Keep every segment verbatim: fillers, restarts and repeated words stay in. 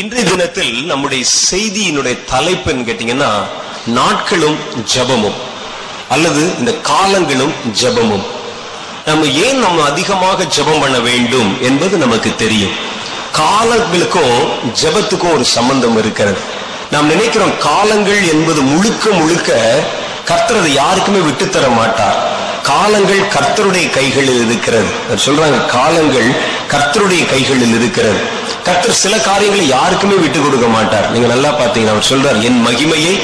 இன்றைய தினத்தில் நம்முடைய செய்தியினுடைய தலைப்புன்னு கேட்டீங்கன்னா, நாட்களும் ஜபமும் அல்லது இந்த காலங்களும் ஜபமும். நம்ம ஏன் நம்ம அதிகமாக ஜபம் பண்ண வேண்டும் என்பது நமக்கு தெரியும். காலங்களுக்கும் ஜபத்துக்கும் ஒரு சம்பந்தம் இருக்கிறது. நாம் நினைக்கிறோம் காலங்கள் என்பது முழுக்க முழுக்க கர்த்தர் யாருக்குமே விட்டு தர மாட்டார். காலங்கள் கர்த்தருடைய கைகளில் இருக்கிறது சொல்றாங்க. காலங்கள் கர்த்தருடைய கைகளில் இருக்கிறது. கர்த்தர் சில காரியங்களை யாருக்குமே விட்டு கொடுக்க மாட்டார். நீங்க நல்லா பாத்தீங்கன்னா அவர் சொல்றார், என் மகிமையை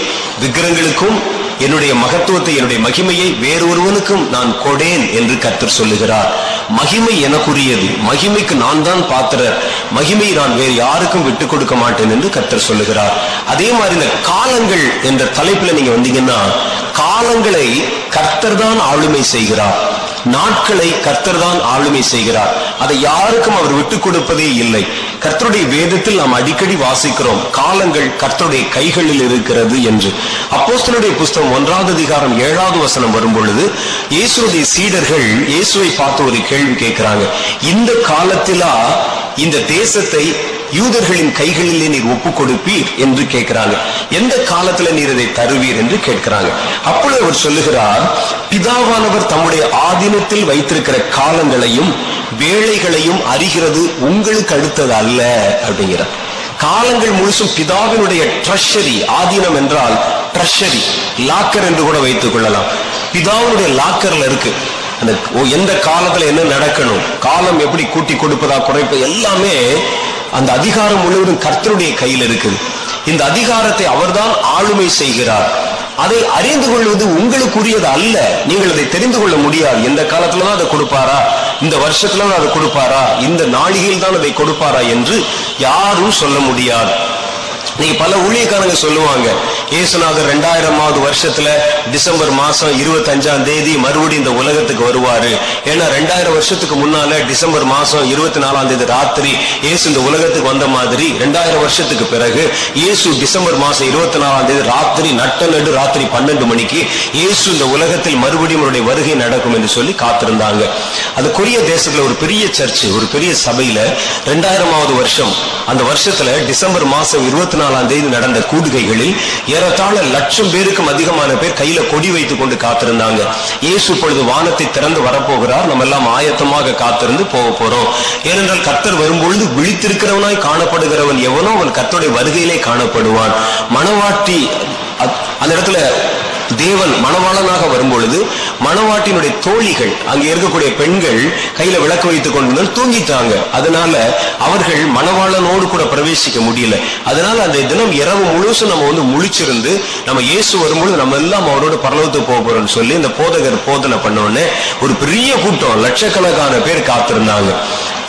விக்கிரங்களுக்கும் என்னுடைய மகத்துவத்தை என்னுடைய மகிமையை வேறொருவனுக்கும் நான் கொடேன் என்று கர்த்தர் சொல்லுகிறார். மகிமை எனக்குரியது, மகிமைக்கு நான் தான் பாத்திரர், மகிமை நான் வேறு யாருக்கும் விட்டு கொடுக்க மாட்டேன் என்று கர்த்தர் சொல்லுகிறார். அதே மாதிரி இந்த காலங்கள் என்ற தலைப்புல நீங்க வந்தீங்கன்னா, காலங்களை கர்த்தர் தான் ஆளுமை செய்கிறார், நாட்களை கர்த்தர் தான் ஆளுமை செய்கிறார். அதை யாருக்கும் அவர் விட்டு கொடுப்பதே இல்லை. கர்த்தருடைய வேதத்தில் நாம் அடிக்கடி வாசிக்கிறோம் காலங்கள் கர்த்தருடைய கைகளில் இருக்கிறது என்று. அப்போஸ்தலருடைய புஸ்தகம் ஒன்றாவது அதிகாரம் ஏழாவது வசனம் வரும் பொழுது இயேசுடைய சீடர்கள் இயேசுவை பார்த்து ஒரு கேள்வி கேட்கிறாங்க, இந்த காலத்திலா இந்த தேசத்தை யூதர்களின் கைகளிலே நீர் ஒப்பு கொடுப்பீர் என்று கேட்கிறாங்க. எந்த காலத்துல நீர் இதை தருவீர் என்று கேட்கிறாங்க. அப்பொழுது அவர் சொல்லுகிறார், பிதாவானவர் தம்முடைய ஆதீனத்தில் வைத்திருக்கிற காலங்களையும் வேளைகளையும் அறிகிறது, உங்களுக்கு அடுத்தது அல்ல அப்படிங்கிறார். காலங்கள் முழுசும் பிதாவினுடைய ட்ரெஷரி. ஆதீனம் என்றால் ட்ரெஷரி, லாக்கர் என்று கூட வைத்துக் கொள்ளலாம். பிதாவுடைய லாக்கர்ல இருக்கு அந்த எந்த காலத்துல என்ன நடக்கணும், காலம் எப்படி கூட்டி கொடுப்பதா குறைப்பது, எல்லாமே அந்த அதிகாரம் முழுவதும் கர்த்தருடைய கையில் இருக்குது. இந்த அதிகாரத்தை அவர்தான் ஆளுமை செய்கிறார். அதை அறிந்து கொள்வது உங்களுக்குரியது அல்ல. நீங்கள் அதை தெரிந்து கொள்ள முடியாது. எந்த காலத்துலதான் அதை கொடுப்பாரா, இந்த வருஷத்துலதான் அதை கொடுப்பாரா, இந்த நாளிகையில் தான் அதை கொடுப்பாரா என்று யாரும் சொல்ல முடியாது. நீங்க பல ஊழியக்காரங்க சொல்லுவாங்க, இயேசுநாதர் ரெண்டாயிரமாவது வருஷத்துல டிசம்பர் மாசம் இருபத்தி அஞ்சாம் தேதி மறுபடியும் இந்த உலகத்துக்கு வருவாரு. ஏன்னா ரெண்டாயிரம் வருஷத்துக்கு முன்னால டிசம்பர் மாசம் இருபத்தி நாலாம் தேதி ராத்திரி இயேசு இந்த உலகத்துக்கு வந்த மாதிரி, ரெண்டாயிரம் வருஷத்துக்கு பிறகு இயேசு டிசம்பர் மாசம் இருபத்தி நாலாம் தேதி ராத்திரி நட்ட நடு ராத்திரி பன்னெண்டு மணிக்கு இயேசு இந்த உலகத்தில் மறுபடியும் அவருடைய வருகை நடக்கும் என்று சொல்லி காத்திருந்தாங்க. அது கொரிய தேசத்துல ஒரு பெரிய சர்ச்சு, ஒரு பெரிய சபையில ரெண்டாயிரமாவது வருஷம் அந்த வருஷத்துல டிசம்பர் மாசம் இருபத்தி நாலாம் தேதி நடந்த கூடுகைகளில் ஏறத்தாழ லட்சம் பேருக்கும் அதிகமான பேர் கையில கொடி வைத்துக் கொண்டு காத்திருந்தாங்க. இயேசு பொழுது வானத்தை திறந்து வரப்போகிறார், நம்ம எல்லாம் ஆயத்தமாக காத்திருந்து போக போறோம். ஏனென்றால் கர்த்தர் வரும்பொழுது விழித்திருக்கிறவனாய் காணப்படுகிறவன் எவனோ அவன் கர்த்தருடைய வருகையிலே காணப்படுவான். மணவாட்டி அந்த இடத்துல தேவன் மணவாளனாக வரும்பொழுது மணவாட்டினுடைய தோழிகள் அங்கே இருக்கக்கூடிய பெண்கள் கையில விளக்கு வைத்துக் கொண்டு தூங்கிட்டாங்க. அதனால அவர்கள் மணவாளனோடு கூட பிரவேசிக்க முடியல. அதனால அந்த தினம் இரவு முழுசும் நம்ம வந்து முழிச்சிருந்து நம்ம இயேசு வரும்பொழுது நம்ம எல்லாம் அவரோட பரலோகத்துக்கு போகிறோம்னு சொல்லி இந்த போதகர் போதனை பண்ணோடனே ஒரு பெரிய கூட்டம் லட்சக்கணக்கான பேர் காத்திருந்தாங்க.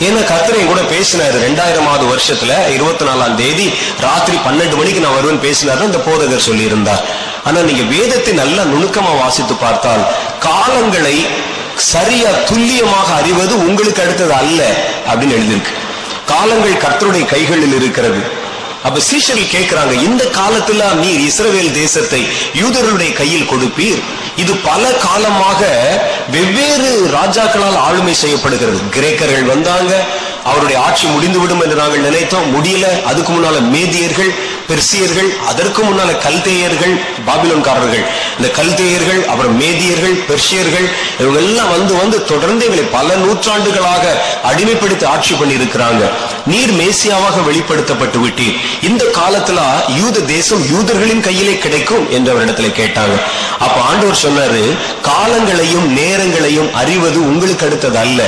ஏன்னா கர்த்தரையும் கூட பேசினாரு ரெண்டாயிரமாவது வருஷத்துல இருபத்தி நாலாம் தேதி ராத்திரி பன்னெண்டு மணிக்கு நான் வருவேன் பேசினாரு அந்த போதகர் சொல்லி இருந்தார். ஆனா நீங்க வேதத்தை நல்லா நுணுக்கமா வாசித்து பார்த்தால் காலங்களை சரியா துல்லியமாக அறிவது உங்களுக்கு அடுத்தது அல்ல அப்படின்னு எழுதியிருக்கு. காலங்கள் கர்த்தருடைய கைகளில் இருக்கிறது. அப்ப சீஷர்கள் கேட்கிறாங்க, இந்த காலத்துல நீர் இஸ்ரவேல் தேசத்தை யூதர்களுடைய கையில் கொடுப்பீர். இது பல காலமாக வெவ்வேறு ராஜாக்களால் ஆளுமை செய்யப்படுகிறது. கிரேக்கர்கள் வந்தாங்க, அவருடைய ஆட்சி முடிந்துவிடும் என்று நாங்கள் நினைத்தோம், முடியல. அதுக்கு முன்னால மேதியர்கள், பெர்சியர்கள், அதற்கு முன்னால கல்தேயர்கள், பாபிலோன்காரர்கள், இந்த கல்தேயர்கள், அப்புறம் மேதியர்கள், பெர்சியர்கள், இவங்க எல்லாம் வந்து வந்து தொடர்ந்து இவங்களை பல நூற்றாண்டுகளாக அடிமைப்படுத்தி ஆட்சி பண்ணி இருக்கிறாங்க. நீர் மேசியாவாக வெளிப்படுத்தப்பட்டு விட்டீர். இந்த காலத்துல யூத தேசம் யூதர்களின் கையிலே கிடைக்கும் என்று அவரிடத்துல கேட்டாங்க. அப்ப ஆண்டவர் சொன்னாரு, காலங்களையும் நேரங்களையும் அறிவது உங்களுக்கு அடுத்தது அல்ல,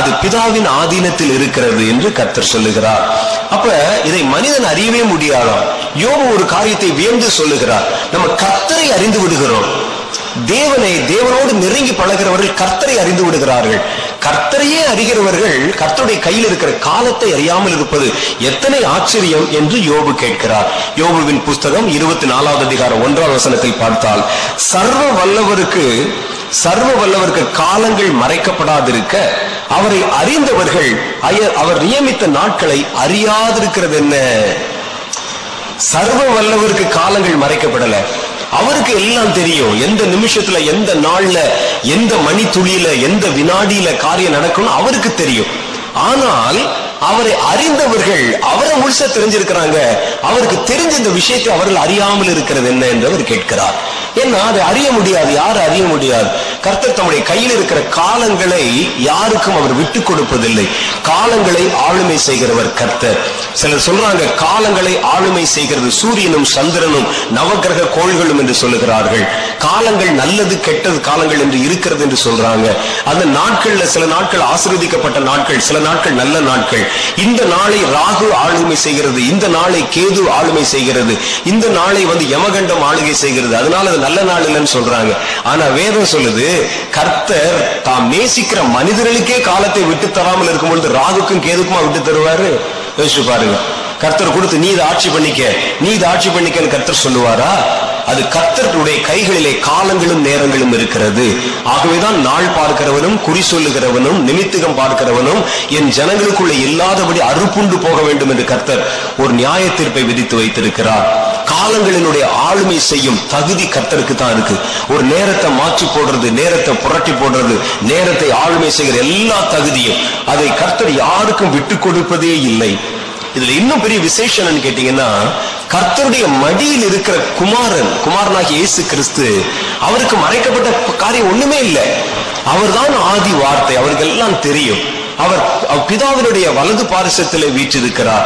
அது பிதாவின் ஆதீனத்தில் இருக்கிறது என்று கர்த்தர் சொல்லுகிறார். அப்ப இதை மனிதன் அறியவே முடியாதான். யோபு ஒரு காரியத்தை வியந்து சொல்லுகிறார், நம்ம கர்த்தரை அறிந்து விடுகிறோம். தேவனை தேவனோடு நெருங்கி பழகிறவர்கள் கர்த்தரை அறிந்து விடுகிறார்கள். கர்த்தரையே அறிகிறவர்கள் கர்த்தருடைய கையில் இருக்கிற காலத்தை அறியாமல் இருப்பது எத்தனை ஆச்சரியம் என்று யோபு கேட்கிறார். யோபுவின் புஸ்தகம் இருபத்தி நாலாவது அதிகாரம் ஒன்றாவது வசனத்தில் பார்த்தால், சர்வ வல்லவருக்கு சர்வ வல்லவருக்கு காலங்கள் மறைக்கப்படாதிருக்க அவரை அறிந்தவர்கள் அவர் நியமித்த நாட்களை அறியாதிருக்கிறது என்ன. சர்வ வல்லவருக்கு காலங்கள் மறைக்கப்படல, அவருக்கு எல்லாம் தெரியும். எந்த நிமிஷத்துல, எந்த நாள்ல, எந்த மணி துளியில, எந்த வினாடியில காரியம் நடக்கணும் அவருக்கு தெரியும். ஆனால் அவரை அறிந்தவர்கள் அவரை முழுசா தெரிஞ்சிருக்கிறாங்க. அவருக்கு தெரிஞ்ச இந்த விஷயத்தை அவர்கள் அறியாமல் இருக்கிறது என்ன என்று அவர் கேட்கிறார். ஏன்னா அதை அறிய முடியாது, யாரும் அறிய முடியாது. கர்த்தர் தம்முடைய கையில் இருக்கிற காலங்களை யாருக்கும் அவர் விட்டு கொடுப்பதில்லை. காலங்களை ஆளுமை செய்கிறவர் கர்த்தர். சிலர் சொல்றாங்க காலங்களை ஆளுமை செய்கிறது சூரியனும் சந்திரனும் நவகிரக கோள்களும் என்று சொல்லுகிறார்கள். காலங்கள் நல்லது கெட்டது காலங்கள் என்று இருக்கிறது என்று சொல்றாங்க. அந்த நாட்கள்ல சில நாட்கள் ஆசீர்வதிக்கப்பட்ட நாட்கள், சில நாட்கள் நல்ல நாட்கள். இந்த நாளை ராகு ஆளுமை செய்கிறது, இந்த நாளை கேது ஆளுமை செய்கிறது, இந்த நாளை வந்து யமகண்டம் ஆளுகை செய்கிறது. அதனால அது நல்ல நாள் இல்லைன்னு சொல்றாங்க. ஆனா வேதம் சொல்லுது கர்த்தர் தாம் நேசிக்கிற மனிதர்களுக்கே காலத்தை விட்டு தராமல் இருக்கும் பொழுது ராகுக்கும் கேதுக்குமா விட்டு தருவாரு? யோசிச்சு பாருங்க. கர்த்தர் கொடுத்து நீ இதை ஆட்சி பண்ணிக்க, நீ இதை ஆட்சி பண்ணிக்கன்னு கர்த்தர் சொல்லுவாரா? அது கர்த்தருடைய கைகளிலே காலங்களும் நேரங்களும் இருக்கிறது. ஆகவேதான் நாள் பார்க்கிறவனும் குறி சொல்லுகிறவனும் நிமித்தகம் பார்க்கிறவனும் என் ஜனங்களுக்குள்ள இல்லாதபடி அறுப்புண்டு போக வேண்டும் என்று கர்த்தர் ஒரு நியாய தீர்ப்பை விதித்து வைத்திருக்கிறார். காலங்களினுடைய ஆளுமை செய்யும் தகுதி கர்த்தருக்கு தான் இருக்கு. ஒரு நேரத்தை மாற்றி போடுறது, நேரத்தை புரட்டி போடுறது, நேரத்தை ஆளுமை செய்கிற எல்லா தகுதியும் அதை கர்த்தர் யாருக்கும் விட்டு கொடுப்பதே இல்லை. இதுல இன்னும் பெரிய விசேஷம் கேட்டீங்கன்னா, கர்த்தருடைய மடியில் இருக்கிற குமாரன், குமாரனாகிய இயேசு கிறிஸ்து, அவருக்கு மறைக்கப்பட்ட காரியம் ஒண்ணுமே இல்லை. அவர்தான் ஆதி வார்த்தை, அவருக்கு எல்லாம் தெரியும். அவர் பிதாவினுடைய வலது பாரிசத்திலே வீற்றிருக்கிறார்.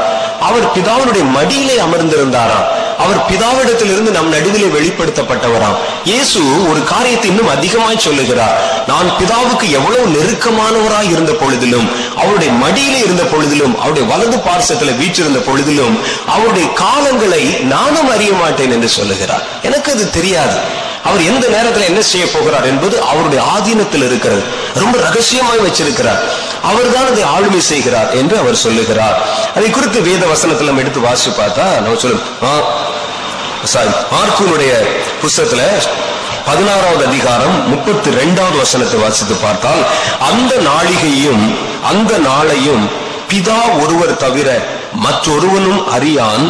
அவர் பிதாவினுடைய மடியிலே அமர்ந்திருந்தாராம். அவர் பிதாவிடத்திலிருந்து நம் நடுவிலே வெளிப்படுத்தப்பட்டவராம். இயேசு ஒரு காரியத்தை இன்னும் அதிகமாய் சொல்லுகிறார். நான் பிதாவுக்கு எவ்வளவு நெருக்கமானவராய் இருந்த பொழுதிலும், அவருடைய மடியிலே இருந்த பொழுதிலும், அவருடைய வலது பார்சத்துல வீற்றிருந்த பொழுதிலும், அவருடைய காலங்களை நானும் அறிய மாட்டேன் என்று சொல்லுகிறார். எனக்கு அது தெரியாது. அவர் எந்த நேரத்துல என்ன செய்ய போகிறார் என்பது அவருடைய ஆதீனத்தில் இருக்கிறது. ரொம்ப ரகசியமாய் வச்சிருக்கிறார். அவர்தான் அதை ஆளுமை செய்கிறார் என்று அவர் சொல்லுகிறார். அதை குறித்து வேத வசனத்துல நம்ம எடுத்து வாசி பார்த்தா நம்ம சொல்லுவோம். மார்க்குனுடைய புஸ்தகத்துல பதினாறாவது அதிகாரம் முப்பத்தி ரெண்டாவது வசனத்தை வாசித்து பார்த்தால், அந்த நாளிகையும் அந்த நாளையும் பிதா ஒருவர் தவிர மற்றொருவனும் அறியான்,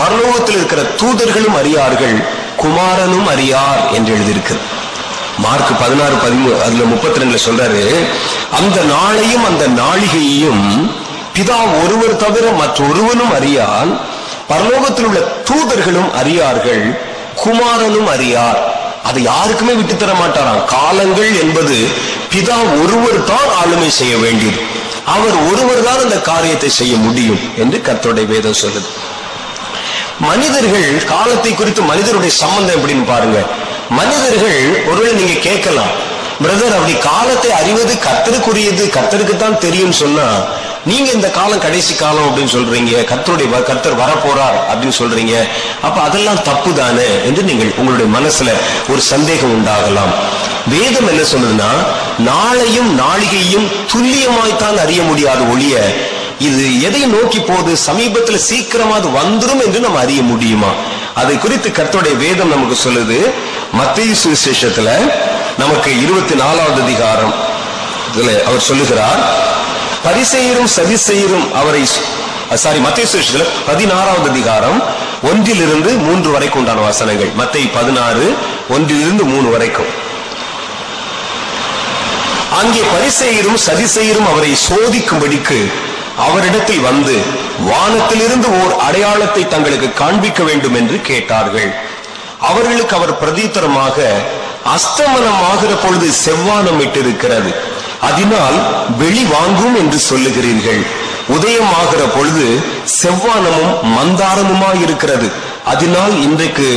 பரலோகத்தில் இருக்கிற தூதர்களும் அறியார்கள், குமாரனும் அறியார் என்று எழுதியிருக்கிறது. மார்க் பதினாறு பதிமூணு அதுல முப்பத்தி ரெண்டுல சொல்றாரு, அந்த நாளையும் அந்த நாளிகையையும் பிதா ஒருவர் தவிர மற்றொருவனும் அறியான், பரலோகத்தில் உள்ள தூதர்களும் அறியார்கள், குமாரனும் அறியார். அதை யாருக்குமே விட்டு தர மாட்டாராம். காலங்கள் என்பது பிதா ஒருவர் தான் ஆளுமை செய்ய வேண்டியது. அவர் ஒருவர் தான் அந்த காரியத்தை செய்ய முடியும் என்று கர்த்தருடைய வேதம் சொல்லுது. மனிதர்கள் காலத்தை குறித்து மனிதருடைய சம்பந்தம் எப்படின்னு பாருங்க. மனிதர்கள் ஒருவேளை நீங்க கேட்கலாம், பிரதர் அப்படி காலத்தை அறிவது கர்த்தருக்குரியது, கர்த்தருக்கு தான் தெரியும் சொன்னா நீங்க இந்த காலம் கடைசி காலம் அப்படின்னு சொல்றீங்க, கர்த்தருடைய கர்த்தர் வரப்போறார் அப்படின்னு சொல்றீங்க, அப்ப அதெல்லாம் தப்பு தானே என்று நீங்கள் உங்களுடைய மனசுல ஒரு சந்தேகம் உண்டாகலாம். வேதம் என்ன சொல்லுதுன்னா, நாளையும் நாளிகையும் துல்லியமாய்த்தான் அறிய முடியாது ஒழிய இது எதை நோக்கி போகுது, சமீபத்துல சீக்கிரமா அது வந்துடும் என்று நம்ம அறிய முடியுமா? அதை குறித்து கர்த்தருடைய வேதம் நமக்கு சொல்லுது. மத்தேயு சுவிசேஷத்துல நமக்கு இருபத்தி நாலாவது அதிகாரம் அவர் சொல்லுகிறார், பரிசேயரும் சதிசேயரும் அவரை சாரி மத்தேயு சுவிசேஷத்துல பதினாறாவது அதிகாரம் ஒன்றிலிருந்து மூன்று வரைக்கும் உண்டான வசனங்கள். மத்தேயு பதினாறு ஒன்றிலிருந்து மூன்று வரைக்கும். அங்கே பரிசேயரும் சதிசேயரும் அவரை சோதிக்கும்படிக்கு அவரிடத்தில் வந்து வானத்திலிருந்து ஓர் அடையாளத்தை தங்களுக்கு காண்பிக்க வேண்டும் என்று கேட்டார்கள். அவர்களுக்கு அவர் பிரதித்தரமாக, அஸ்தமனமாகிற பொழுது செவ்வானம் இட்டிருக்கிறது, அதனால் வெளி வாங்கும் என்று சொல்லுகிறீர்கள், உதயமாகிற பொழுது செவ்வானமும் மந்தாரமுமாயிருக்கிறது, அதனால் இன்றைக்கு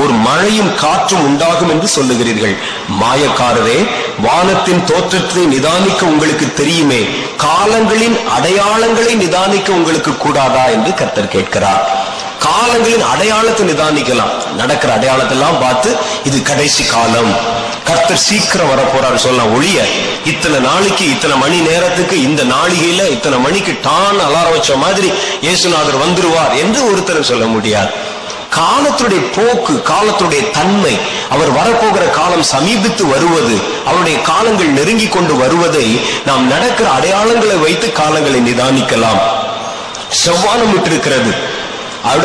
ஒரு மழையும் காற்றும் உண்டாகும் என்று சொல்லுகிறீர்கள். மாயக்காரரே, வானத்தின் தோற்றத்தை நிதானிக்க உங்களுக்கு தெரியுமே, காலங்களின் அடையாளங்களை நிதானிக்க உங்களுக்கு கூடாதா என்று கர்த்தர் கேட்கிறார். காலங்களின் அடையாளத்தை நிதானிக்கலாம், நடக்கிற அடையாளத்தெல்லாம் பார்த்து இது கடைசி காலம், கர்த்தர் சீக்கிரம் வரப்போறாரு சொல்லலாம் ஒழிய இத்தனை நாளைக்கு இத்தனை மணி நேரத்துக்கு இந்த நாளிகையில இத்தனை மணிக்கு டான் அலாரம் வச்ச மாதிரி இயேசுநாதர் வந்துருவார் என்று ஒருத்தரும் சொல்ல முடியாது. காலத்துடைய போக்கு, காலத்துடைய தன்மை, அவர் வரப்போகிற காலம் சமீபித்து வருவது, அவருடைய காலங்கள் நெருங்கி கொண்டு வருவதை நாம் நடக்கிற அடையாளங்களை வைத்து காலங்களை நிதானிக்கலாம். செவ்வானம் விட்டிருக்கிறது,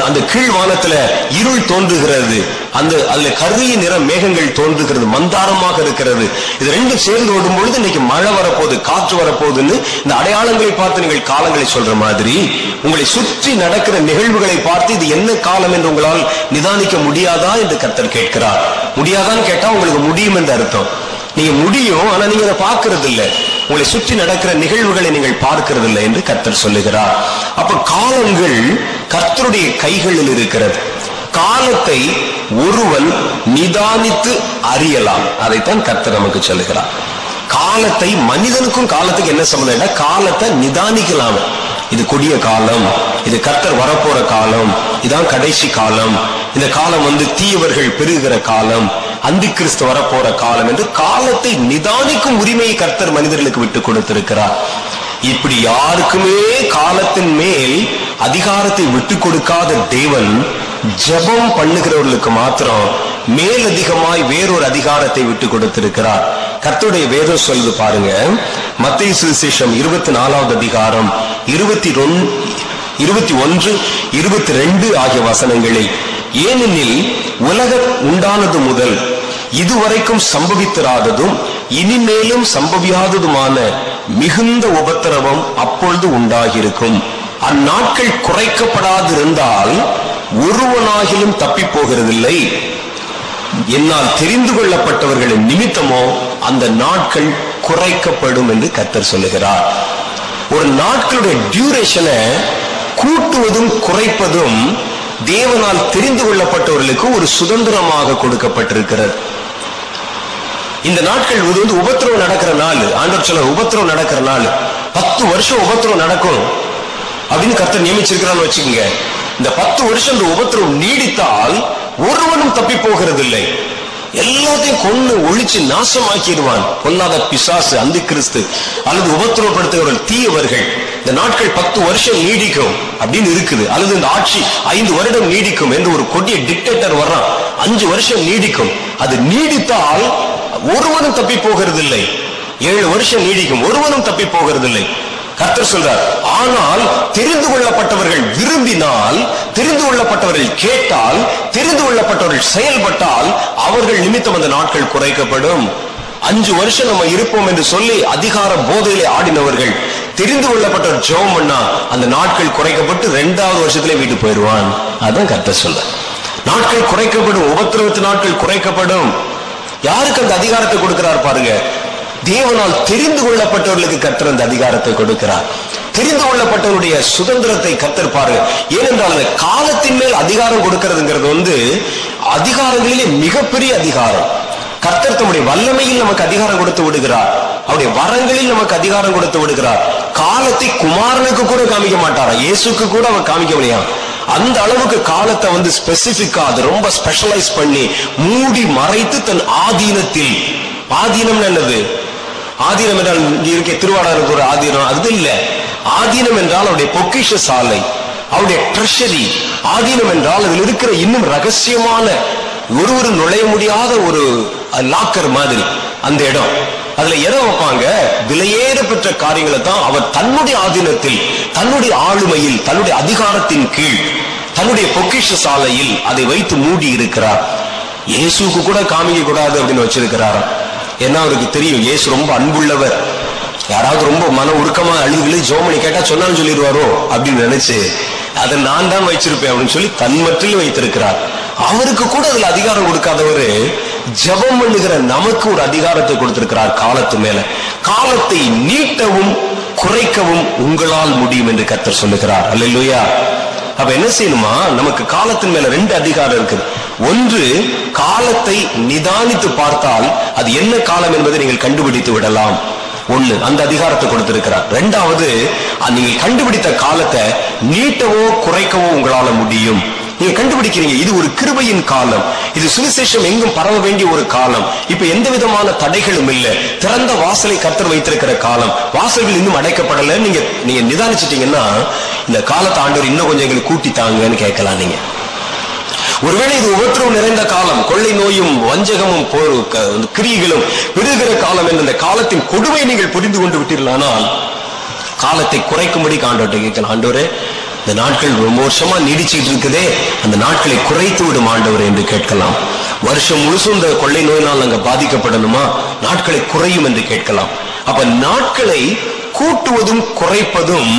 அந்த கீழ் வானத்துல இருள் தோன்றுகிறது, அந்த அதுல கருதிய நிற மேகங்கள் தோன்றுகிறது, மந்தாரமாக இருக்கிறது. இது ரெண்டும் சேர்ந்து ஓடும் பொழுது இன்னைக்கு மழை வரப்போகுது, காற்று வரப்போகுதுன்னு இந்த அடையாளங்களை பார்த்து நீங்கள் காலங்களை சொல்ற மாதிரி உங்களை சுற்றி நடக்கிற நிகழ்வுகளை பார்த்து இது என்ன காலம் என்று உங்களால் நிதானிக்க முடியாதா என்று கர்த்தர் கேட்கிறார். முடியாதான்னு கேட்டா உங்களுக்கு முடியும் என்று அர்த்தம். நீங்க முடியும், ஆனா நீங்க அதை பார்க்கறது இல்லை, உங்களை சுற்றி நடக்கிற நிகழ்வுகளை நீங்கள் பார்க்கிறது இல்லை என்று கர்த்தர் சொல்லுகிறார். அப்ப காலங்கள் கர்த்தருடைய கைகளில் இருக்கிறது. காலத்தை ஒருவன் நிதானித்து அறியலாம், அதைத்தான் கர்த்தர் நமக்கு சொல்லுகிறார். காலத்தை மனிதனுக்கும் காலத்துக்கு என்ன சம்பந்தம்? காலத்தை நிதானிக்கலாம். இது கொடிய காலம், இது கர்த்தர் வரப்போற காலம், இதான் கடைசி காலம், இந்த காலம் வந்து தீயவர்கள் பெருகிற காலம், அந்தி கிறிஸ்து வரப்போற காலம் என்று காலத்தை நிதானிக்கும் உரிமையை கர்த்தர் மனிதர்களுக்கு விட்டு கொடுத்திருக்கிறார். இப்படி யாருக்குமே காலத்தின் மேல் அதிகாரத்தை விட்டு கொடுக்காத தேவன் ஜபம் பண்ணுகிறவர்களுக்கு மாத்திரம் மேலதிகமாய் வேறொரு அதிகாரத்தை விட்டு கொடுத்திருக்கிறார். கர்த்தருடைய வேதம் சொல்லுது பாருங்க, மத்தேயு சுவிசேஷம் இருபத்தி நாலாவது அதிகாரம் இருபத்தி இருபத்தி ஒன்று இருபத்தி ரெண்டு ஆகிய வசனங்களை, ஏனெனில் உலகம் உண்டானது முதல் இதுவரைக்கும் சம்பவித்திராததும் இனிமேலும் சம்பவியாததுமான மிகுந்த உபத்திரவம் அப்பொழுது உண்டாகியிருக்கும், அந்நாட்கள் குறைக்கப்படாதிருந்தால் ஒருவனாகிலும் தப்பி போகிறதில்லை, என்னால் தெரிந்து கொள்ளப்பட்டவர்களின் நிமித்தமோ அந்த நாட்கள் குறைக்கப்படும் என்று கர்த்தர் சொல்லுகிறார். ஒரு நாட்களுடைய டியூரேஷனை கூட்டுவதும் குறைப்பதும் தேவனால் தெரிந்து கொள்ளப்பட்டவர்களுக்கு ஒரு சுதந்திரமாக கொடுக்கப்பட்டிருக்கிறது. இந்த நாட்கள் இது வந்து உபத்திரவம் நடக்கிற நாள். ஆண்டவர் சொல்ல உபத்திரவம் நடக்கிற நாள், பத்து வருஷம் உபத்திரவம் நடக்கும் அப்படின்னு கர்த்தர் நியமிச்சிருக்கிறான்னு வச்சுக்கோங்க. இந்த பத்து வருஷம் இந்த உபத்திரவம் நீடித்தால் ஒருவனும் தப்பி போகிறதில்லை, எல்லாத்தையும் கொண்டு ஒழிச்சு நாசமாக்கிடுவான். பொல்லாத பிசாசு, அந்தி கிறிஸ்து அல்லது உபத்திரவப்படுத்துகிற தீயவர்கள் இந்த நாட்கள் பத்து வருஷம் நீடிக்கும் அப்படின்னு இருக்குது, அல்லது இந்த ஆட்சி ஐந்து வருடம் நீடிக்கும் என்று ஒரு கொடிய டிக்டேட்டர் வர்றான், அஞ்சு வருஷம் நீடிக்கும், அது நீடித்தால் ஒருவனும் தப்பி போகிறதில்லை, ஏழு வருஷம் நீடிக்கும், ஒருவனும் தப்பி போகிறதில்லை. கர்த்தர் சொல்றார், ஆனால் தெரிந்து கொள்ளப்பட்டவர்கள் விரும்பினால், தெரிந்து கொள்ளப்பட்டவர்கள் கேட்டால், தெரிந்து கொள்ளப்பட்டவர்கள் செயல்பட்டால் அவர்கள் நிமித்தம் அந்த நாட்கள் குறைக்கப்படும். அஞ்சு வருஷம் நம்ம இருப்போம் என்று சொல்லி அதிகார போதையிலே ஆடினவர்கள் தெரிந்து கொள்ளப்பட்டவர் ஜெபம் பண்ணா அந்த நாட்கள் குறைக்கப்பட்டு இரண்டாவது வருஷத்திலே வீட்டு போயிடுவான். அதான் கர்த்தர் சொல்றார், நாட்கள் குறைக்கப்படும், உபத்திரவத்து நாட்கள் குறைக்கப்படும். யாருக்கு அந்த அதிகாரத்தை கொடுக்கிறார் பாருங்க, தேவனால் தெரிந்து கொள்ளப்பட்டவர்களுக்கு கர்த்தர் அந்த அதிகாரத்தை கொடுக்கிறார். தெரிந்து கொள்ளப்பட்டவருடைய சுதந்திரத்தை கர்த்தர் பாருங்க. ஏனென்றால் அந்த காலத்தின் மேல் அதிகாரம் கொடுக்கிறதுங்கிறது வந்து அதிகாரங்களிலே மிகப்பெரிய அதிகாரம். கர்த்தர் தம்முடைய வல்லமையில் நமக்கு அதிகாரம் கொடுத்து விடுகிறார், அவருடைய வரங்களில் நமக்கு அதிகாரம் கொடுத்து விடுகிறார். காலத்தை குமாரனுக்கு கூட காமிக்க மாட்டாராம், இயேசுக்கு கூட அவர் காமிக்க முடியாது. அந்த அளவுக்கு காலத்தை வந்து ஸ்பெசிபிக்கா அது ரொம்ப ஸ்பெஷலைஸ் பண்ணி மூடி மறைத்து தன் ஆதீனத்தில், ஆதீனம் நல்லது, ஆதீனம் என்றால் இருக்க திருவாடாருக்கு ஒரு ஆதீனம் அது இல்ல, ஆதீனம் என்றால் அவருடைய பொக்கிஷ சாலை, அவருடைய ட்ரெஷரி. ஆதீனம் என்றால் அதில் இருக்கிற இன்னும் ரகசியமான ஒருவரு நுழைய முடியாத ஒரு லாக்கர் மாதிரி அந்த இடம். அதுல எதை வைப்பாங்க? விலையேற பெற்ற காரியங்களை தான் அவர் தன்னுடைய ஆதீனத்தில், தன்னுடைய ஆளுமையில், தன்னுடைய அதிகாரத்தின் கீழ், தன்னுடைய பொக்கிஷ சாலையில் அதை வைத்து மூடி இருக்கிறார். இயேசுக்கு கூட காமிக்க கூடாது அப்படின்னு வச்சிருக்கிறார். ஏன்னா அவருக்கு தெரியும் இயேசு ரொம்ப அன்புள்ளவர், யாராவது ரொம்ப மன உருக்கமா அழுது ஜோமணி கேட்டா சொன்னாலும் சொல்லிடுவாரோ அப்படின்னு நினைச்சு அதை நான் தான் வச்சிருப்பேன் அப்படின்னு சொல்லி தன்மற்றில் வைத்திருக்கிறார். அவருக்கு கூட அதுல அதிகாரம் கொடுக்காதவரு ஜபம் பண்ணுகிற நமக்கு ஒரு அதிகாரத்தை கொடுத்திருக்கிறார். காலத்து மேல காலத்தை நீட்டவும் குறைக்கவும் உங்களால் முடியும் என்று கர்த்தர் சொல்லுகிறார். அல்லேலூயா. அப்ப என்ன செய்யணுமா? நமக்கு காலத்தின் மேல ரெண்டு அதிகாரம் இருக்குது. ஒன்று, காலத்தை நிதானித்து பார்த்தால் அது என்ன காலம் என்பதை நீங்கள் கண்டுபிடித்து விடலாம். ஒண்ணு, அந்த அதிகாரத்தை கொடுத்திருக்கிறார். ரெண்டாவது, நீங்கள் கண்டுபிடித்த காலத்தை நீட்டவோ குறைக்கவோ உங்களால முடியும். நீங்க கண்டுபிடிக்கிறீங்க இது ஒரு கிருபையின் காலம், இது சுவிசேஷம் எங்கும் பரவ வேண்டிய ஒரு காலம், இப்ப எந்த விதமான தடைகளும் இல்லை, திறந்த வாசலை கர்த்தர் வைத்திருக்கிற காலம், வாசல்கள் இன்னும் அடைக்கப்படல. நீங்க நீங்க நிதானிச்சிட்டீங்கன்னா இந்த காலத்தை ஆண்டவர் இன்னும் கொஞ்சம் எங்களுக்கு கூட்டித்தாங்கன்னு கேட்கலாம். நீங்க ஒருவேளை இது உபத்திரவம் நிறைந்த காலம், கொள்ளை நோயும் வஞ்சகமும் கிரியைகளும் பெருகிற காலம் என்ற இந்த காலத்தின் கொடுமையை நீங்கள் புரிந்து கொண்டு விட்டீர்களானால் காலத்தை குறைக்கும்படி ஆண்டவர்கிட்ட கேட்கலாம். ஆண்டவரே, இந்த நாட்கள் ரொம்ப வருஷமா நீடிச்சிட்டு இருக்குதே, அந்த நாட்களை குறைத்து விடும் ஆண்டவர் என்று கேட்கலாம். வருஷம் முழுசும் இந்த கொள்ளை நோயினால் நாங்கள் பாதிக்கப்படணுமா? நாட்களை குறையும் என்று கேட்கலாம். அப்ப நாட்களை கூட்டுவதும் குறைப்பதும்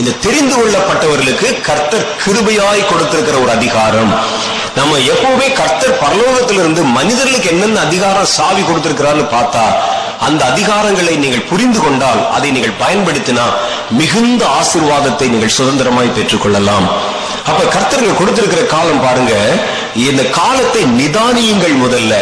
இந்த தெரிந்து கொள்ளப்பட்டவர்களுக்கு கர்த்தர் கிருபையாய் கொடுத்திருக்கிற ஒரு அதிகாரம். நம்ம எப்பவுமே கர்த்தர் பரலோகத்திலிருந்து மனிதர்களுக்கு என்னென்ன அதிகாரம் சாவி கொடுத்திருக்கிறான்னு பார்த்தா, அந்த அதிகாரங்களை நீங்கள் புரிந்து கொண்டால், அதை நீங்கள் பயன்படுத்தினா மிகுந்த ஆசீர்வாதத்தை நீங்கள் சுதந்திரமாய் பெற்றுக்கொள்ளலாம். அப்ப கர்த்தர்கள் கொடுத்திருக்கிற காலம் பாருங்க. இந்த காலத்தை நிதானியுங்கள். முதல்ல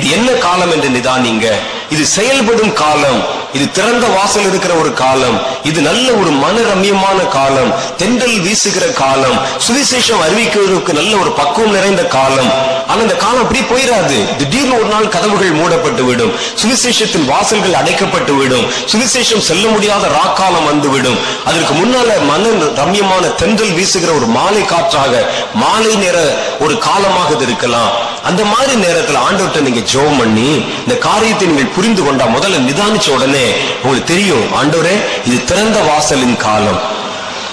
இது என்ன காலம் என்று நிதானிங்க. இது செயல்படும் காலம், இது திறந்த வாசல் இருக்கிற ஒரு காலம், இது நல்ல ஒரு மனரம்யமான காலம், தென்றல் வீசுகிற காலம், சுவிசேஷம் அறிவிக்கிறவருக்கு நல்ல ஒரு பக்குவம் நிறைந்த காலம். ஆனா இந்த காலம் அப்படி போயிடாது. திடீர்னு ஒரு நாள் கதவுகள் மூடப்பட்டு விடும், சுவிசேஷத்தின் வாசல்கள் அடைக்கப்பட்டு விடும், சுவிசேஷம் செல்ல முடியாத ராக்காலம் வந்துவிடும். அதற்கு முன்னால மன ரம்யமான தென்றல் வீசுகிற ஒரு மாலை காற்றாக, மாலை நேர ஒரு காலமாக இது இருக்கலாம். அந்த மாதிரி நேரத்தில் ஆண்டவர்கிட்ட நீங்க ஜெபம் பண்ணி இந்த காரியத்தை நீங்கள் புரிந்து கொண்டா, முதல்ல நிதானிச்ச உடனே உங்களுக்கு தெரியும், ஆண்டவரே இது திறந்த வாசலின் காலம்.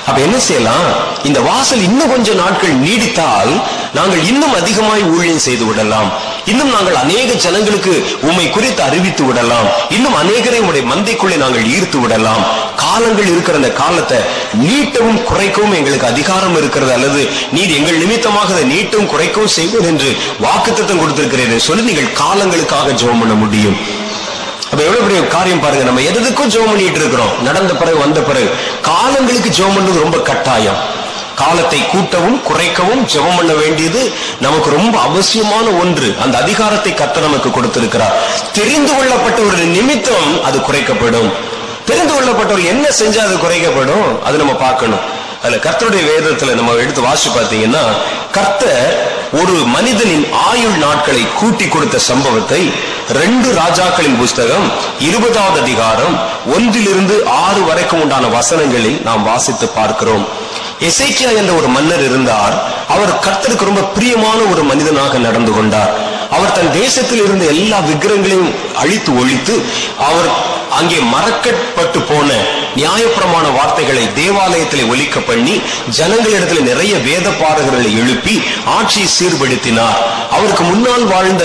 அப்ப என்ன செய்யலாம்? இந்த வாசல் இன்னும் கொஞ்சம் நாட்கள் நீடித்தால் நாங்கள் இன்னும் அதிகமாய் ஊழியம் செய்து விடலாம், இன்னும் நாங்கள் அநேக ஜனங்களுக்கு உம்மை குறித்து அறிவித்து விடலாம், இன்னும் அநேகரை உடைய மந்தைக்குள்ளே நாங்கள் ஈர்த்து விடலாம். காலங்கள் இருக்கிற அந்த காலத்தை நீட்டவும் குறைக்கவும் எங்களுக்கு அதிகாரம் இருக்கிறது, அல்லது நீர் எங்கள் நிமித்தமாக அதை நீட்டவும் குறைக்கவும் செய்வது என்று வாக்குத்தத்தம் கொடுத்திருக்கிறேன் சொல்லி நீங்கள் காலங்களுக்காக ஜெபம் பண்ண முடியும். அப்ப எவ்வளவு பெரிய காரியம் பாருங்க. நம்ம எதுக்கும் ஜெபம் பண்ணிட்டு இருக்கிறோம், நடந்த பிறகு வந்த பிறகு காலங்களுக்கு ஜெபம் பண்ணது ரொம்ப கட்டாயம். காலத்தை கூட்டவும் குறைக்கவும் ஜெபம் பண்ண வேண்டியது நமக்கு ரொம்ப அவசியமான ஒன்று. அந்த அதிகாரத்தை கர்த்தர் நமக்கு கொடுத்திருக்கிறார். தெரிந்து கொள்ளப்பட்ட ஒரு நிமித்தம் அது குறைக்கப்படும். தெரிந்து கொள்ளப்பட்டவர் என்ன செஞ்சா அது குறைக்கப்படும், அது நம்ம பார்க்கணும். அதுல கர்த்தருடைய வேதத்துல நம்ம எடுத்து வாசி பார்த்தீங்கன்னா, கர்த்தர் ஒரு மனிதனின் ஆயுள் நாட்களை கூட்டி கொடுத்த சம்பவத்தை ரெண்டு ராஜாக்களின் புஸ்தகம் இருபதாவது அதிகாரம் ஒன்றிலிருந்து ஆறு வரைக்கும் உண்டான வசனங்களை நாம் வாசித்து பார்க்கிறோம். எசேக்கியா என்ற ஒரு மன்னர் இருந்தார். அவர் கர்த்தருக்கு ரொம்ப பிரியமான ஒரு மனிதனாக நடந்து கொண்டார். அவர் தன் தேசத்தில் இருந்த எல்லா விக்கிரகங்களையும் அழித்து ஒழித்து, அவர் அங்கே மறக்கப்பட்டு போன நியாயப்பிரமாண வார்த்தைகளை தேவாலயத்திலே ஒலிக்க பண்ணி, ஜனங்களிடத்தில் நிறைய வேத பாடகர்களை எழுப்பி ஆட்சியை சீர்படுத்தினார். அவருக்கு முன்னால் வாழ்ந்த